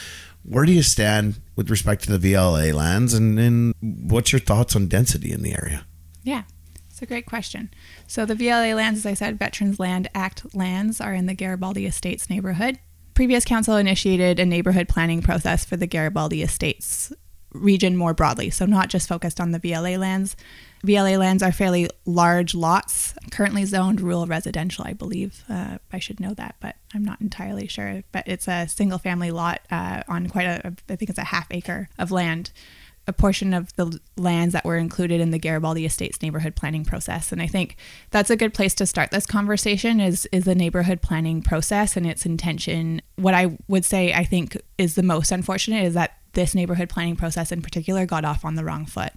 where do you stand with respect to the V L A lands, and, and what's your thoughts on density in the area? Yeah, it's a great question. So the V L A lands, as I said, Veterans Land Act lands are in the Garibaldi Estates neighborhood. Previous council initiated a neighborhood planning process for the Garibaldi Estates region more broadly, so not just focused on the V L A lands. V L A lands are fairly large lots, currently zoned rural residential, I believe. Uh, I should know that, but I'm not entirely sure. But it's a single-family lot uh, on quite a, I think it's a half acre of land, a portion of the lands that were included in the Garibaldi Estates neighborhood planning process. And I think that's a good place to start this conversation is, is the neighborhood planning process and its intention. What I would say I think is the most unfortunate is that this neighborhood planning process in particular got off on the wrong foot.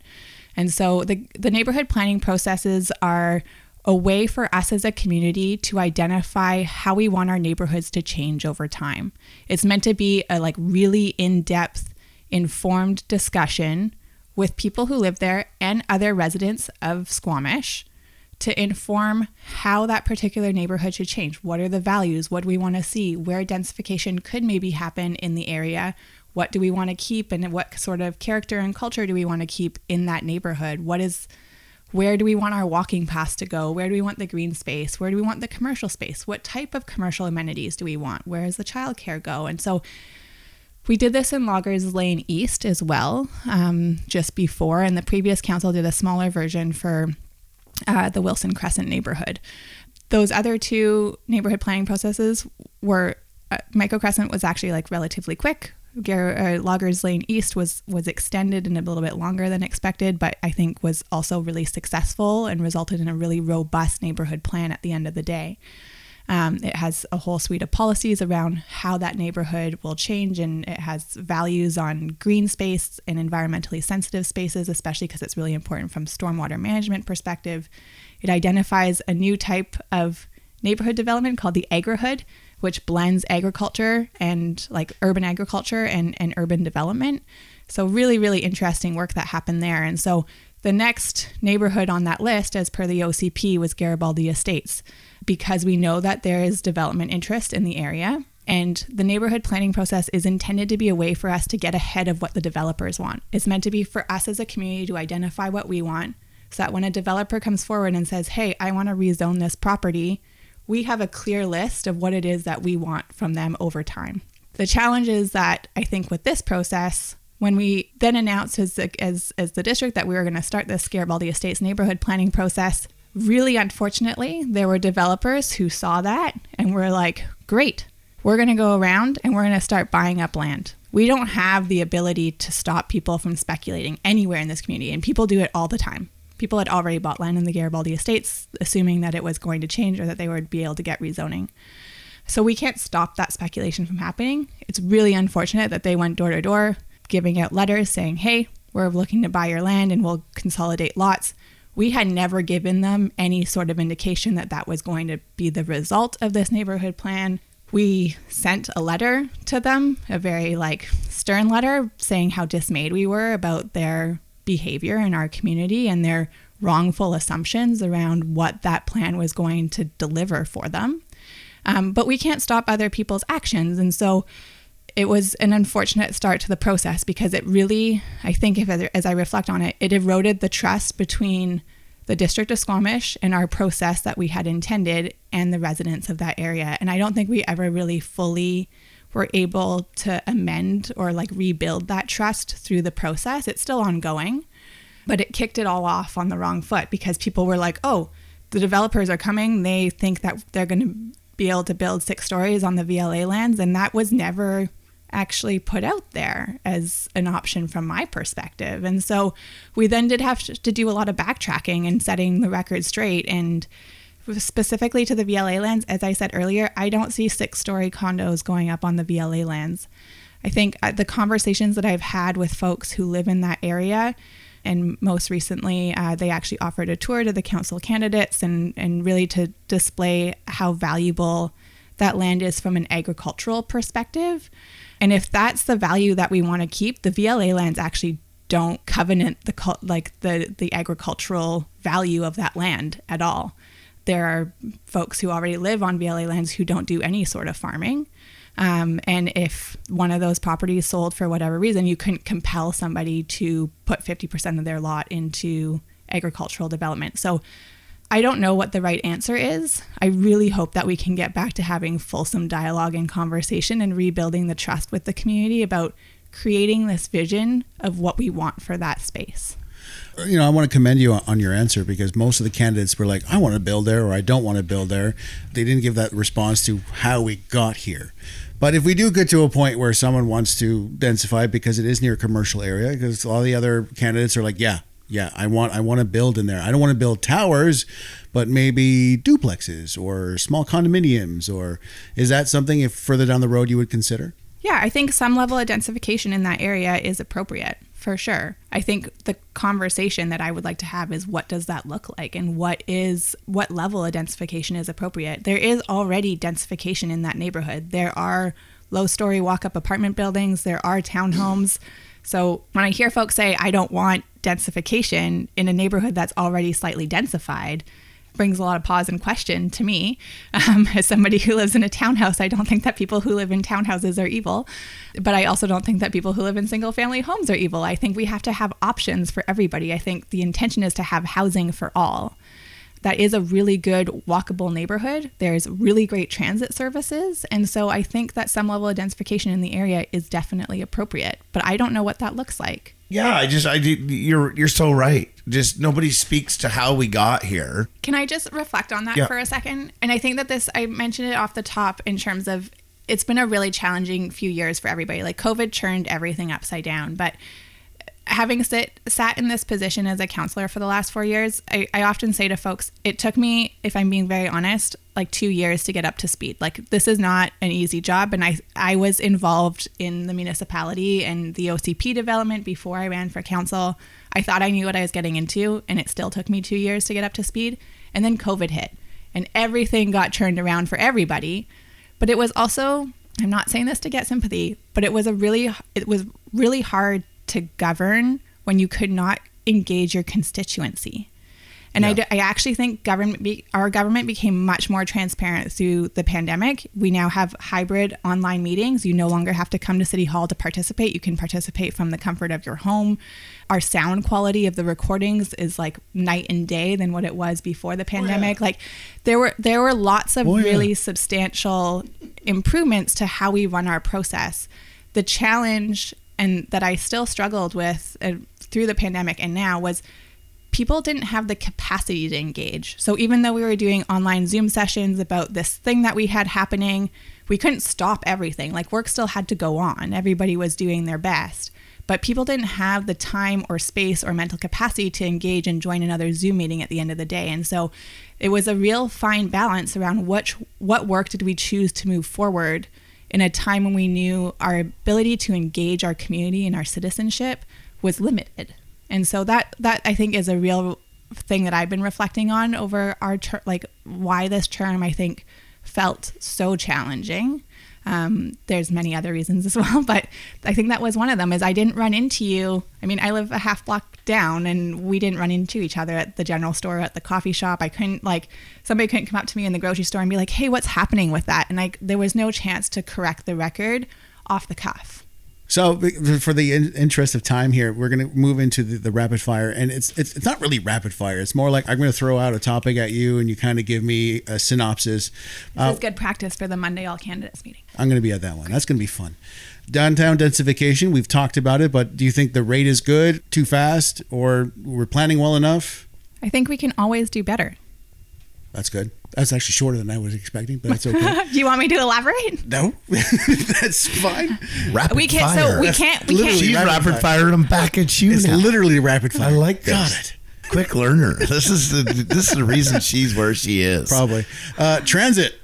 And so the, the neighborhood planning processes are a way for us as a community to identify how we want our neighborhoods to change over time. It's meant to be a like really in-depth informed discussion with people who live there and other residents of Squamish to inform how that particular neighborhood should change. What are the values? What do we want to see? Where densification could maybe happen in the area? What do we want to keep? And what sort of character and culture do we want to keep in that neighborhood? What is, where do we want our walking paths to go? Where do we want the green space? Where do we want the commercial space? What type of commercial amenities do we want? Where does the childcare go? And so we did this in Loggers Lane East as well, um, just before, and the previous council did a smaller version for uh, the Wilson Crescent neighborhood. Those other two neighborhood planning processes were, uh, Micro Crescent was actually like relatively quick. Gar- uh, Loggers Lane East was, was extended and a little bit longer than expected, but I think was also really successful and resulted in a really robust neighborhood plan at the end of the day. Um, it has a whole suite of policies around how that neighborhood will change, and it has values on green space and environmentally sensitive spaces, especially because it's really important from stormwater management perspective. It identifies a new type of neighborhood development called the agrihood, which blends agriculture and like urban agriculture and, and urban development. So really, really interesting work that happened there. And so the next neighborhood on that list, as per the O C P, was Garibaldi Estates, because we know that there is development interest in the area. And the neighborhood planning process is intended to be a way for us to get ahead of what the developers want. It's meant to be for us as a community to identify what we want, so that when a developer comes forward and says, hey, I want to rezone this property, we have a clear list of what it is that we want from them over time. The challenge is that I think with this process, when we then announced as the, as, as the district that we were going to start this Garibaldi Estates neighborhood planning process, really unfortunately, there were developers who saw that and were like, great, we're going to go around and we're going to start buying up land. We don't have the ability to stop people from speculating anywhere in this community, and people do it all the time. People had already bought land in the Garibaldi Estates, assuming that it was going to change or that they would be able to get rezoning. So we can't stop that speculation from happening. It's really unfortunate that they went door to door, giving out letters saying, hey, we're looking to buy your land and we'll consolidate lots. We had never given them any sort of indication that that was going to be the result of this neighborhood plan. We sent a letter to them, a very like stern letter saying how dismayed we were about their behavior in our community and their wrongful assumptions around what that plan was going to deliver for them. Um, but we can't stop other people's actions. And so it was an unfortunate start to the process, because it really, I think if, as I reflect on it, it eroded the trust between the District of Squamish and our process that we had intended and the residents of that area. And I don't think we ever really fully were able to amend or like rebuild that trust through the process. It's still ongoing, but it kicked it all off on the wrong foot, because people were like, oh, the developers are coming. They think that they're going to be able to build six stories on the V L A lands. And that was never actually put out there as an option from my perspective. And so we then did have to do a lot of backtracking and setting the record straight. And specifically to the V L A lands, as I said earlier, I don't see six-story condos going up on the V L A lands. I think the conversations that I've had with folks who live in that area, and most recently uh, they actually offered a tour to the council candidates and, and really to display how valuable that land is from an agricultural perspective. And if that's the value that we want to keep, the V L A lands actually don't covenant the like the the agricultural value of that land at all. There are folks who already live on V L A lands who don't do any sort of farming. Um, and if one of those properties sold for whatever reason, you couldn't compel somebody to put fifty percent of their lot into agricultural development. So I don't know what the right answer is. I really hope that we can get back to having fulsome dialogue and conversation and rebuilding the trust with the community about creating this vision of what we want for that space. You know, I want to commend you on your answer, because most of the candidates were like, I want to build there, or I don't want to build there. They didn't give that response to how we got here. But if we do get to a point where someone wants to densify because it is near a commercial area, because all the other candidates are like, yeah, yeah, I want I want to build in there. I don't want to build towers, but maybe duplexes or small condominiums. Or is that something, if further down the road, you would consider? Yeah, I think some level of densification in that area is appropriate. For sure. I think the conversation that I would like to have is, what does that look like, and what is what level of densification is appropriate? There is already densification in that neighborhood. There are low-story walk-up apartment buildings. There are townhomes. So when I hear folks say, I don't want densification in a neighborhood that's already slightly densified, brings a lot of pause and question to me. Um, as somebody who lives in a townhouse, I don't think that people who live in townhouses are evil, but I also don't think that people who live in single family homes are evil. I think we have to have options for everybody. I think the intention is to have housing for all. That is a really good walkable neighborhood. There's really great transit services. And so I think that some level of densification in the area is definitely appropriate, but I don't know what that looks like. Yeah, I just, I did, you're, you're so right. Just nobody speaks to how we got here. Can I just reflect on that yeah. for a second? And I think that this, I mentioned it off the top in terms of, it's been a really challenging few years for everybody. Like COVID churned everything upside down, but having sit, sat in this position as a counselor for the last four years, I, I often say to folks, it took me, if I'm being very honest, like two years to get up to speed. Like, this is not an easy job. And I, I was involved in the municipality and the O C P development before I ran for council. I thought I knew what I was getting into, and it still took me two years to get up to speed. And then COVID hit and everything got turned around for everybody. But it was also, I'm not saying this to get sympathy, but it was a really, it was really hard to govern when you could not engage your constituency. And yeah. I, do, I actually think government be, our government became much more transparent through the pandemic. We now have hybrid online meetings. You no longer have to come to City Hall to participate. You can participate from the comfort of your home. Our sound quality of the recordings is like night and day than what it was before the pandemic. Oh, yeah. Like there were there were lots of oh, yeah. really substantial improvements to how we run our process. The challenge, and that I still struggled with uh, through the pandemic and now, was people didn't have the capacity to engage. So even though we were doing online Zoom sessions about this thing that we had happening, we couldn't stop everything. Like, work still had to go on. Everybody was doing their best, but people didn't have the time or space or mental capacity to engage and join another Zoom meeting at the end of the day. And so it was a real fine balance around which, what work did we choose to move forward in a time when we knew our ability to engage our community and our citizenship was limited. And so that, that I think is a real thing that I've been reflecting on over our ter- like why this term I think felt so challenging. Um, there's many other reasons as well, but I think that was one of them, is I didn't run into you. I mean, I live a half block down and we didn't run into each other at the general store, at the coffee shop. I couldn't like, somebody couldn't come up to me in the grocery store and be like, hey, what's happening with that? And like, there was no chance to correct the record off the cuff. So for the interest of time here, we're going to move into the, the rapid fire, and it's, it's it's not really rapid fire. It's more like I'm going to throw out a topic at you and you kind of give me a synopsis. This uh, is good practice for the Monday All Candidates meeting. I'm going to be at that one. That's going to be fun. Downtown densification, we've talked about it, but do you think the rate is good, too fast, or we're planning well enough? I think we can always do better. That's good. That's actually shorter than I was expecting, but it's okay. Do you want me to elaborate? No, that's fine. Rapid we can't, fire. So we can't. We literally can't. She's rapid, rapid fire. fire. I'm back at you. It's now. Literally rapid fire. I like this. Got it. Quick learner. This is the this is the reason she's where she is. Probably. Uh, transit.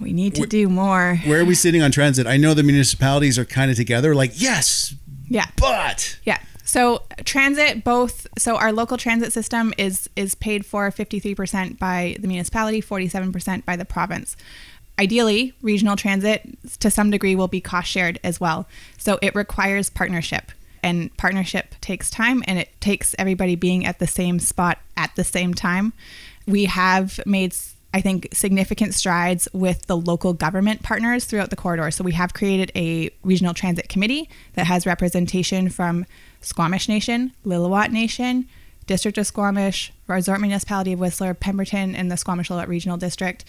We need to we, do more. Where are we sitting on transit? I know the municipalities are kind of together. Like yes. Yeah. But. Yeah. So transit, both, so our local transit system is is paid for fifty-three percent by the municipality, forty-seven percent by the province. Ideally, regional transit to some degree will be cost shared as well. So it requires partnership, and partnership takes time, and it takes everybody being at the same spot at the same time. We have made, I think, significant strides with the local government partners throughout the corridor. So we have created a regional transit committee that has representation from Squamish Nation, Lil'wat Nation, District of Squamish, Resort Municipality of Whistler, Pemberton, and the Squamish-Lil'wat Regional District,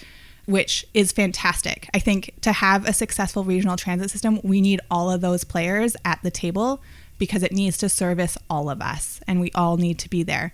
which is fantastic. I think to have a successful regional transit system, we need all of those players at the table because it needs to service all of us, and we all need to be there.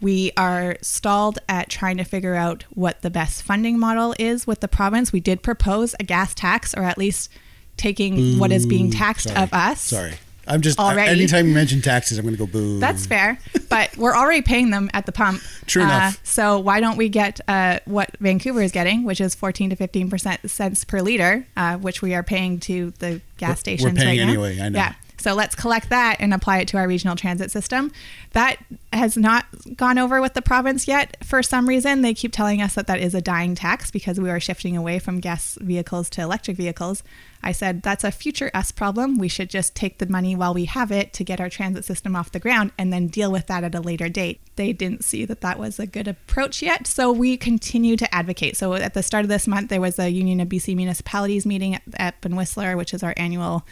We are stalled at trying to figure out what the best funding model is with the province. We did propose a gas tax, or at least taking Ooh, what is being taxed sorry, of us. Sorry. I'm just, already. Anytime you mention taxes, I'm going to go boo. That's fair. But we're already paying them at the pump. True uh, enough. So why don't we get uh, what Vancouver is getting, which is fourteen to fifteen percent cents per liter, uh, which we are paying to the gas we're, stations right now. We're paying right anyway, now. I know. Yeah. So let's collect that and apply it to our regional transit system. That has not gone over with the province yet. For some reason, they keep telling us that that is a dying tax because we are shifting away from gas vehicles to electric vehicles. I said, that's a future us problem. We should just take the money while we have it to get our transit system off the ground and then deal with that at a later date. They didn't see that that was a good approach yet. So we continue to advocate. So at the start of this month, there was a Union of B C Municipalities meeting up in Whistler, which is our annual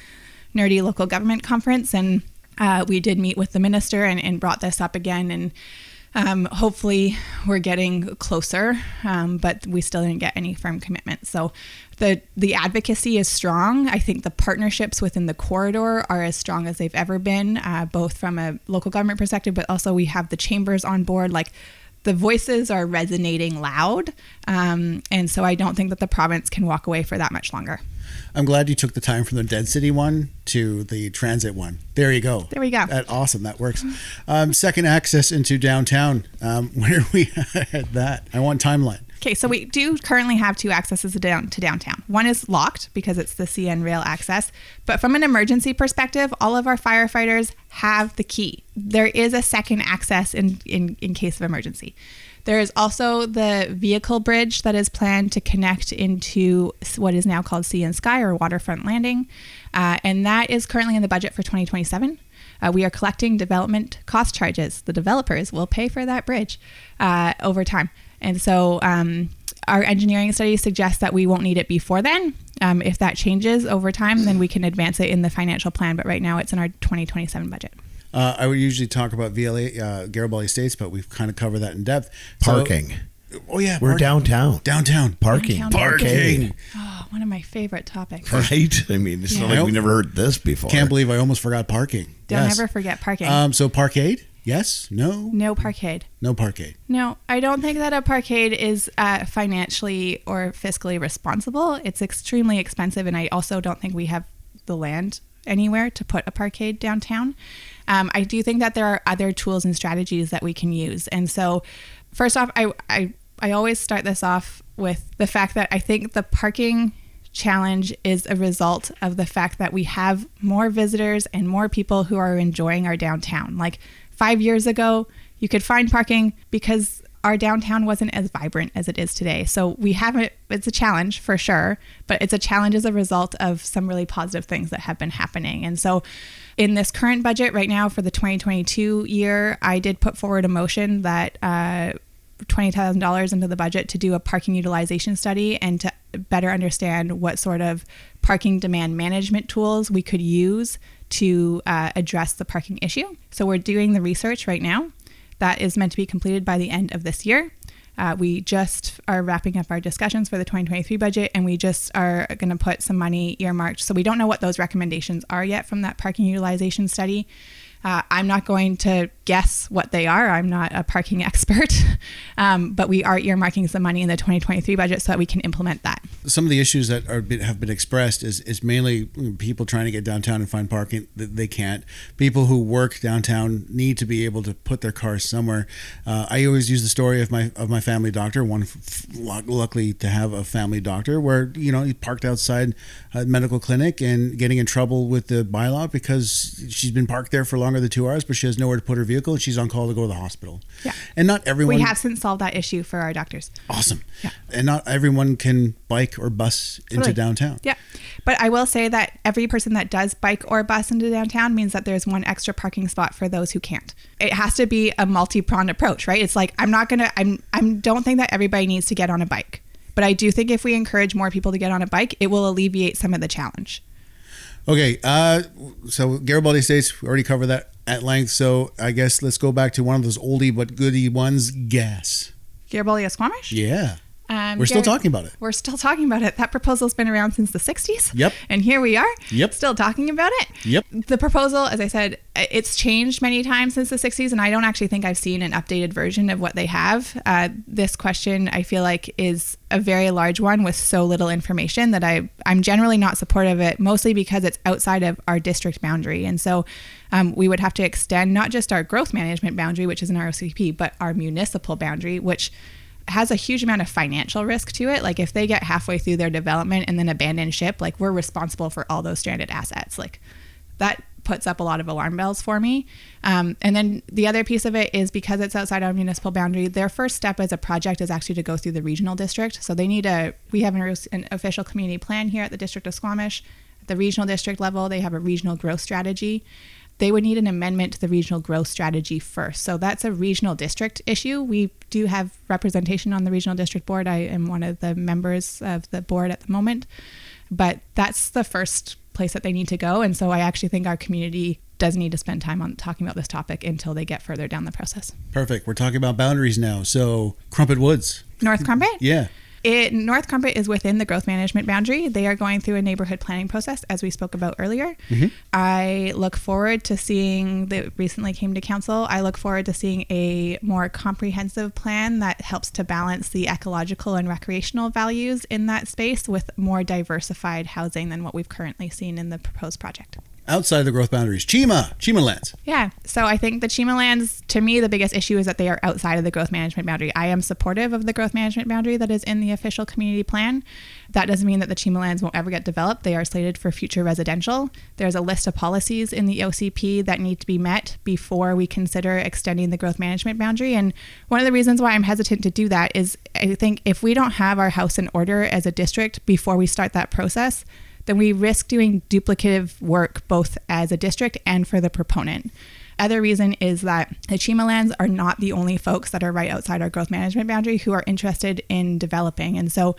nerdy local government conference, and uh, we did meet with the minister and, and brought this up again, and um, hopefully we're getting closer, um, but we still didn't get any firm commitment. So the the advocacy is strong. I think the partnerships within the corridor are as strong as they've ever been, uh, both from a local government perspective, but also we have the chambers on board. Like the voices are resonating loud. Um, and so I don't think that the province can walk away for that much longer. I'm glad you took the time from the density one to the transit one. There you go. There we go. That, awesome. That works. Um, second access into downtown. Um, where are we at that? I want timeline. Okay, so we do currently have two accesses to downtown. One is locked because it's the C N rail access. But from an emergency perspective, all of our firefighters have the key. There is a second access in, in, in case of emergency. There is also the vehicle bridge that is planned to connect into what is now called C N Sky or Waterfront Landing. Uh, and that is currently in the budget for twenty twenty-seven. Uh, we are collecting development cost charges. The developers will pay for that bridge uh, over time. And so um, our engineering study suggests that we won't need it before then. Um, if that changes over time, then we can advance it in the financial plan. But right now it's in our twenty twenty-seven budget. Uh, I would usually talk about V L A, uh, Garibaldi Estates, but we've kind of covered that in depth. Parking. So, oh, yeah. We're parking. downtown. Downtown. Parking. Downtown parking. Parking. Oh, one of my favorite topics. Right? I mean, it's yeah. not like we never heard this before. Can't believe I almost forgot parking. Don't yes. ever forget parking. Um, so parkade. Yes? No? No parkade. No parkade. No, I don't think that a parkade is uh, financially or fiscally responsible. It's extremely expensive, and I also don't think we have the land anywhere to put a parkade downtown. Um, I do think that there are other tools and strategies that we can use. And so, first off, I, I, I always start this off with the fact that I think the parking challenge is a result of the fact that we have more visitors and more people who are enjoying our downtown. Like, Five years ago, you could find parking because our downtown wasn't as vibrant as it is today. So we haven't, it's a challenge for sure, but it's a challenge as a result of some really positive things that have been happening. And so in this current budget right now for the twenty twenty-two year, I did put forward a motion that uh, twenty thousand dollars into the budget to do a parking utilization study and to better understand what sort of parking demand management tools we could use to uh, address the parking issue. So we're doing the research right now. That is meant to be completed by the end of this year. Uh, we just are wrapping up our discussions for the twenty twenty-three budget, and we just are going to put some money earmarked. So we don't know what those recommendations are yet from that parking utilization study. Uh, I'm not going to guess what they are. I'm not a parking expert, um, but we are earmarking some money in the twenty twenty-three budget so that we can implement that. Some of the issues that are, have been expressed is, is mainly people trying to get downtown and find parking that they can't. People who work downtown need to be able to put their cars somewhere. Uh, I always use the story of my of my family doctor. One, luckily to have a family doctor, where you know he parked outside a medical clinic and getting in trouble with the bylaw because she's been parked there for long. Longer than two hours, but she has nowhere to put her vehicle and she's on call to go to the hospital. Yeah. And not everyone. We have since solved that issue for our doctors. Awesome. Yeah. And not everyone can bike or bus totally. into downtown. Yeah. But I will say that every person that does bike or bus into downtown means that there's one extra parking spot for those who can't. It has to be a multi-pronged approach, right? It's like, I'm not going to, I'm, I don't think that everybody needs to get on a bike, but I do think if we encourage more people to get on a bike, it will alleviate some of the challenge. Okay, uh, so Garibaldi Estates, we already covered that at length, so I guess let's go back to one of those oldie but goodie ones, gas. Garibaldi of Squamish? Yeah. Um, we're Gar- still talking about it. We're still talking about it. That proposal's been around since the sixties. Yep. And here we are. Yep. Still talking about it. Yep. The proposal, as I said, it's changed many times since the sixties, and I don't actually think I've seen an updated version of what they have. Uh, this question, I feel like, is a very large one with so little information that I, I'm generally not supportive of it, mostly because it's outside of our district boundary. And so um, we would have to extend not just our growth management boundary, which is an R O C P, but our municipal boundary, which has a huge amount of financial risk to it. Like if they get halfway through their development and then abandon ship, like we're responsible for all those stranded assets. Like that puts up a lot of alarm bells for me. Um, and then the other piece of it is because it's outside our municipal boundary, their first step as a project is actually to go through the regional district. So they need a, we have an, an official community plan here at the District of Squamish. At the regional district level, they have a regional growth strategy. They would need an amendment to the regional growth strategy first. So that's a regional district issue. We do have representation on the regional district board. I am one of the members of the board at the moment, but that's the first place that they need to go. And so I actually think our community does need to spend time on talking about this topic until they get further down the process. Perfect. We're talking about boundaries now. So Crumpet Woods. North Crumpet? Yeah. It, North Crumpet is within the growth management boundary. They are going through a neighborhood planning process, as we spoke about earlier. Mm-hmm. I look forward to seeing, that recently came to council, I look forward to seeing a more comprehensive plan that helps to balance the ecological and recreational values in that space with more diversified housing than what we've currently seen in the proposed project. Outside of the growth boundaries, Chima, Chima lands. Yeah. So I think the Chima lands, to me, the biggest issue is that they are outside of the growth management boundary. I am supportive of the growth management boundary that is in the official community plan. That doesn't mean that the Chima lands won't ever get developed. They are slated for future residential. There's a list of policies in the O C P that need to be met before we consider extending the growth management boundary. And one of the reasons why I'm hesitant to do that is I think if we don't have our house in order as a district before we start that process, then we risk doing duplicative work both as a district and for the proponent. Other reason is that the Chima lands are not the only folks that are right outside our growth management boundary who are interested in developing. And so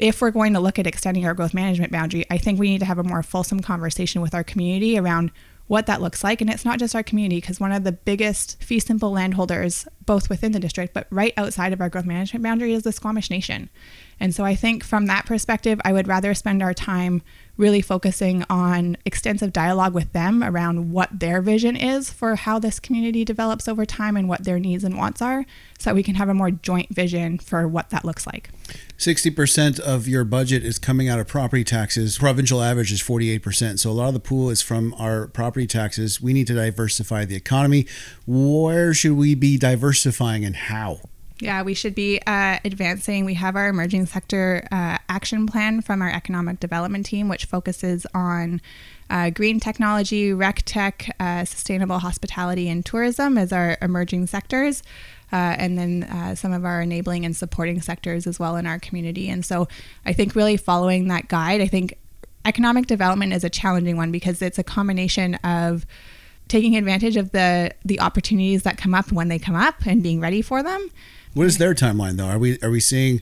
if we're going to look at extending our growth management boundary, I think we need to have a more fulsome conversation with our community around what that looks like. And it's not just our community, because one of the biggest fee simple landholders, both within the district, but right outside of our growth management boundary, is the Squamish Nation. And so I think from that perspective, I would rather spend our time really focusing on extensive dialogue with them around what their vision is for how this community develops over time and what their needs and wants are, so that we can have a more joint vision for what that looks like. sixty percent of your budget is coming out of property taxes. Provincial average is forty-eight percent. So a lot of the pool is from our property taxes. We need to diversify the economy. Where should we be diversifying and how? Yeah, we should be uh, advancing. We have our emerging sector uh, action plan from our economic development team, which focuses on uh, green technology, rec tech, uh, sustainable hospitality, and tourism as our emerging sectors. Uh, and then uh, some of our enabling and supporting sectors as well in our community. And so I think really following that guide, I think economic development is a challenging one because it's a combination of taking advantage of the the opportunities that come up when they come up and being ready for them. What is their timeline, though? Are we are we seeing,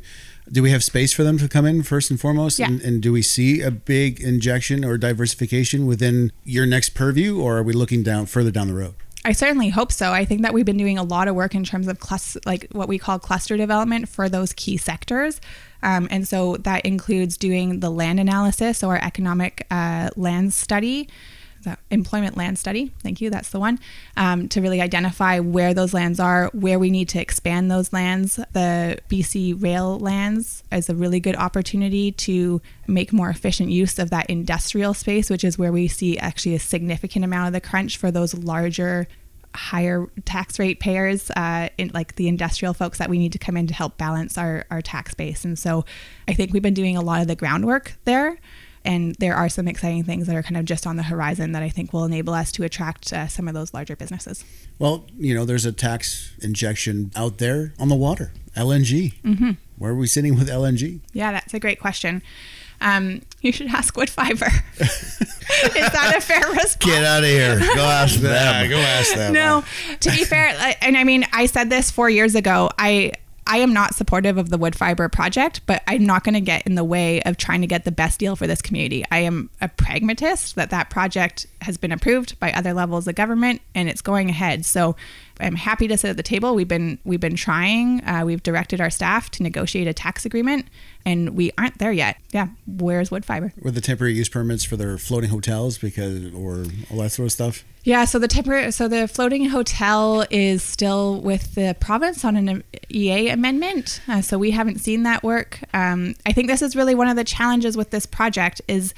do we have space for them to come in first and foremost? Yeah. And, and do we see a big injection or diversification within your next purview, or are we looking down further down the road? I certainly hope so. I think that we've been doing a lot of work in terms of cluster, like what we call cluster development for those key sectors. Um, and so that includes doing the land analysis or economic uh, land study. The employment land study, thank you, that's the one, um, to really identify where those lands are, where we need to expand those lands. The B C rail lands is a really good opportunity to make more efficient use of that industrial space, which is where we see actually a significant amount of the crunch for those larger, higher tax rate payers, uh, in, like the industrial folks that we need to come in to help balance our, our tax base. And so I think we've been doing a lot of the groundwork there. And there are some exciting things that are kind of just on the horizon that I think will enable us to attract uh, some of those larger businesses. Well, you know, there's a tax injection out there on the water, L N G. Mm-hmm. Where are we sitting with L N G? Yeah, that's a great question. Um, you should ask Wood Fiber. Is that a fair response? Get out of here. Go ask them. Go ask them. No, to be fair, and I mean, I said this four years ago, I... I am not supportive of the Wood Fiber project, but I'm not going to get in the way of trying to get the best deal for this community. I am a pragmatist that that project has been approved by other levels of government and it's going ahead. So I'm happy to sit at the table. We've been we've been trying. Uh, we've directed our staff to negotiate a tax agreement, and we aren't there yet. Yeah, where's Wood Fiber? Were the temporary use permits for their floating hotels because or all that sort of stuff? Yeah, so the temporary so the floating hotel is still with the province on an E A amendment. Uh, so we haven't seen that work. Um, I think this is really one of the challenges with this project is.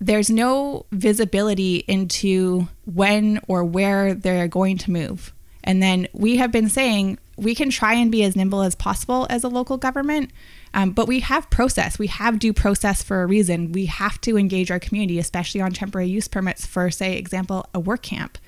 There's no visibility into when or where they're going to move. And then we have been saying we can try and be as nimble as possible as a local government, um, but we have process. We have due process for a reason. We have to engage our community, especially on temporary use permits for, say, example, a work camp,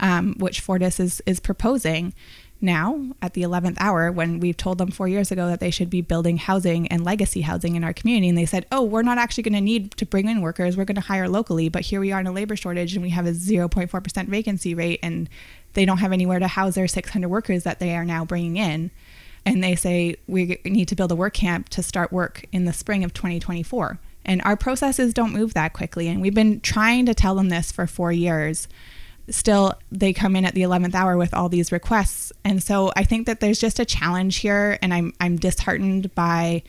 um, which Fortis is, is proposing now at the eleventh hour when we've told them four years ago that they should be building housing and legacy housing in our community. And they said, oh, we're not actually going to need to bring in workers. We're going to hire locally. But here we are in a labor shortage and we have a zero point four percent vacancy rate and they don't have anywhere to house their six hundred workers that they are now bringing in. And they say we need to build a work camp to start work in the spring of twenty twenty-four. And our processes don't move that quickly. And we've been trying to tell them this for four years. Still, they come in at the eleventh hour with all these requests. And so I think that there's just a challenge here. And I'm I'm disheartened by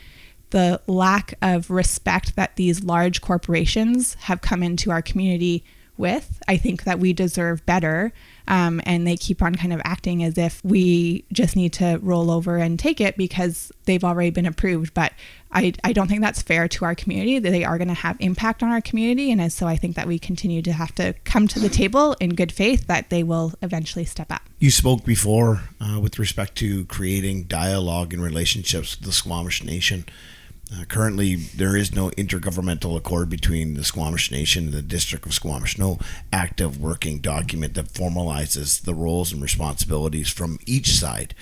the lack of respect that these large corporations have come into our community with. I think that we deserve better, um, and they keep on kind of acting as if we just need to roll over and take it because they've already been approved. But I, I don't think that's fair to our community. They are going to have impact on our community, and so I think that we continue to have to come to the table in good faith that they will eventually step up. You spoke before uh, with respect to creating dialogue and relationships with the Squamish Nation. Uh, currently, there is no intergovernmental accord between the Squamish Nation and the District of Squamish, no active working document that formalizes the roles and responsibilities from each side.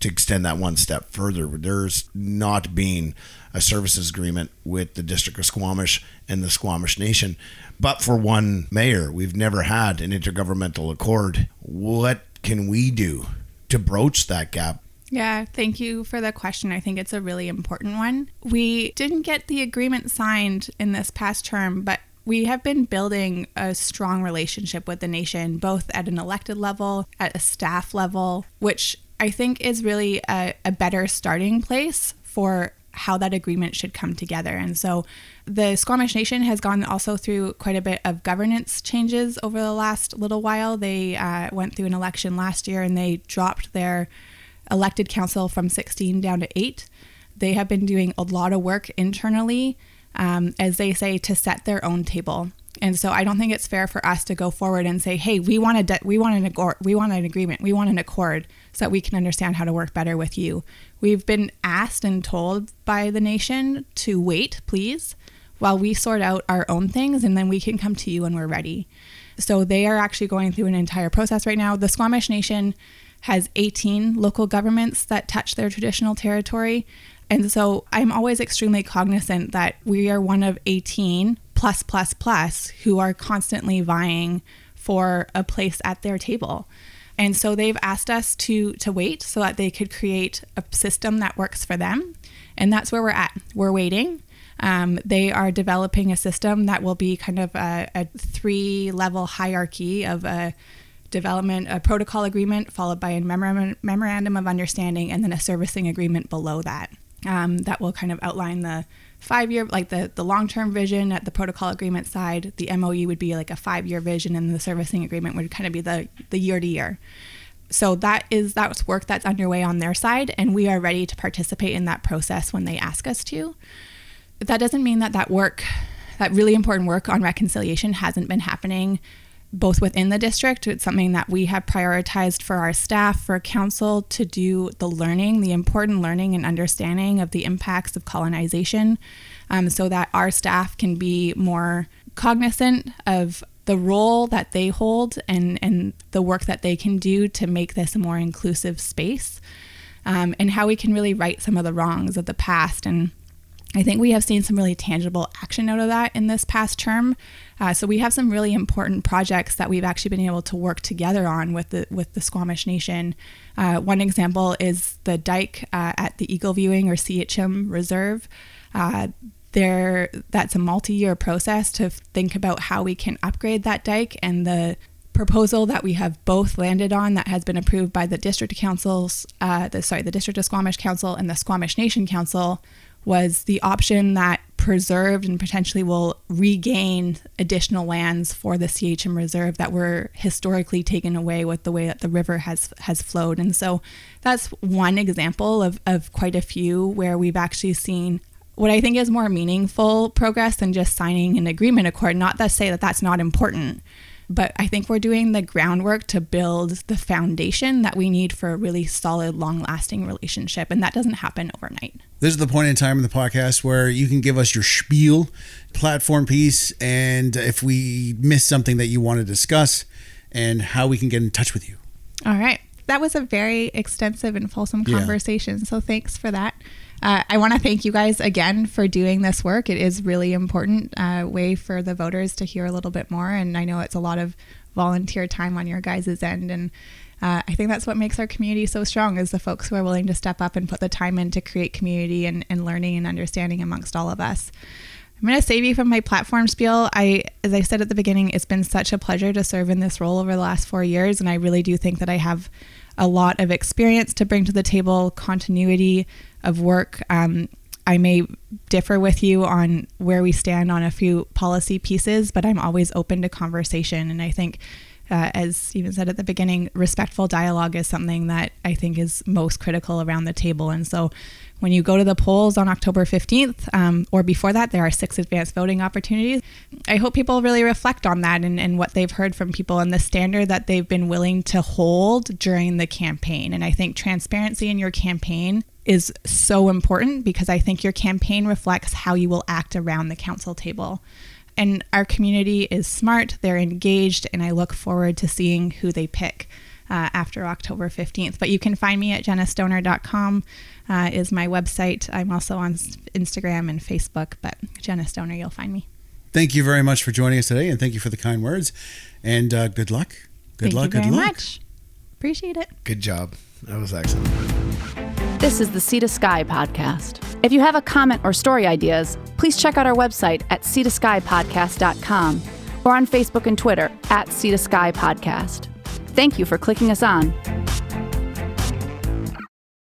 To extend that one step further, there's not been a services agreement with the District of Squamish and the Squamish Nation. But for one mayor, we've never had an intergovernmental accord. What can we do to broach that gap? Yeah, thank you for the question. I think it's a really important one. We didn't get the agreement signed in this past term, but we have been building a strong relationship with the nation, both at an elected level, at a staff level, which I think is really a, a better starting place for how that agreement should come together. And so the Squamish Nation has gone also through quite a bit of governance changes over the last little while. They uh, went through an election last year and they dropped their elected council from sixteen down to eight. They have been doing a lot of work internally, um, as they say, to set their own table. And so I don't think it's fair for us to go forward and say, hey, we want a de- we want an agor- we want an agreement, we want an accord so that we can understand how to work better with you. We've been asked and told by the nation to wait, please, while we sort out our own things, and then we can come to you when we're ready. So they are actually going through an entire process right now. The Squamish Nation has eighteen local governments that touch their traditional territory. And so I'm always extremely cognizant that we are one of eighteen plus, plus, plus who are constantly vying for a place at their table. And so they've asked us to to wait so that they could create a system that works for them. And that's where we're at. We're waiting. Um, they are developing a system that will be kind of a, a three-level hierarchy of a development, a protocol agreement, followed by a memorandum, memorandum of understanding, and then a servicing agreement below that. Um, that will kind of outline the five-year, like the, the long-term vision at the protocol agreement side. The M O U would be like a five-year vision, and the servicing agreement would kind of be the, the year-to-year. So that is, that's work that's underway on their side, and we are ready to participate in that process when they ask us to. But that doesn't mean that that work, that really important work on reconciliation hasn't been happening both within the district. It's something that we have prioritized for our staff, for council, to do the learning, the important learning and understanding of the impacts of colonization, um, so that our staff can be more cognizant of the role that they hold and, and the work that they can do to make this a more inclusive space, um, and how we can really right some of the wrongs of the past. And I think we have seen some really tangible action out of that in this past term. Uh, so we have some really important projects that we've actually been able to work together on with the with the Squamish Nation. Uh, one example is the dike uh, at the Eagle Viewing, or C H M Reserve. Uh, there, that's a multi-year process to think about how we can upgrade that dike, and the proposal that we have both landed on that has been approved by the District Councils, uh, the sorry, the District of Squamish Council and the Squamish Nation Council, was the option that preserved and potentially will regain additional lands for the C H M Reserve that were historically taken away with the way that the river has has flowed. And so that's one example of, of quite a few where we've actually seen what I think is more meaningful progress than just signing an agreement accord. Not to say that that's not important, but I think we're doing the groundwork to build the foundation that we need for a really solid, long-lasting relationship, and that doesn't happen overnight. This is the point in time in the podcast where you can give us your spiel, platform piece, and if we miss something that you want to discuss, and how we can get in touch with you. All right. That was a very extensive and fulsome conversation, yeah. So thanks for that. Uh, I want to thank you guys again for doing this work. It is really important uh, way for the voters to hear a little bit more. And I know it's a lot of volunteer time on your guys' end. And uh, I think that's what makes our community so strong, is the folks who are willing to step up and put the time in to create community and, and learning and understanding amongst all of us. I'm going to save you from my platform spiel. I, as I said at the beginning, it's been such a pleasure to serve in this role over the last four years. And I really do think that I have a lot of experience to bring to the table, continuity of work, um, I may differ with you on where we stand on a few policy pieces, but I'm always open to conversation. And I think, uh, as Stephen said at the beginning, respectful dialogue is something that I think is most critical around the table. And so when you go to the polls on October fifteenth, um, or before that, there are six advanced voting opportunities. I hope people really reflect on that and, and what they've heard from people and the standard that they've been willing to hold during the campaign. And I think transparency in your campaign is so important, because I think your campaign reflects how you will act around the council table. And our community is smart, they're engaged, and I look forward to seeing who they pick uh, after October fifteenth. But you can find me at Jenna Stoner dot com uh, is my website. I'm also on Instagram and Facebook, but Jenna Stoner, you'll find me. Thank you very much for joining us today, and thank you for the kind words. And uh, good luck. Good thank luck, good luck. Thank you very much. Appreciate it. Good job. That was excellent. This is the Sea to Sky podcast. If you have a comment or story ideas, please check out our website at sea to sky podcast dot com or on Facebook and Twitter at Sea to Sky Podcast. Thank you for clicking us on.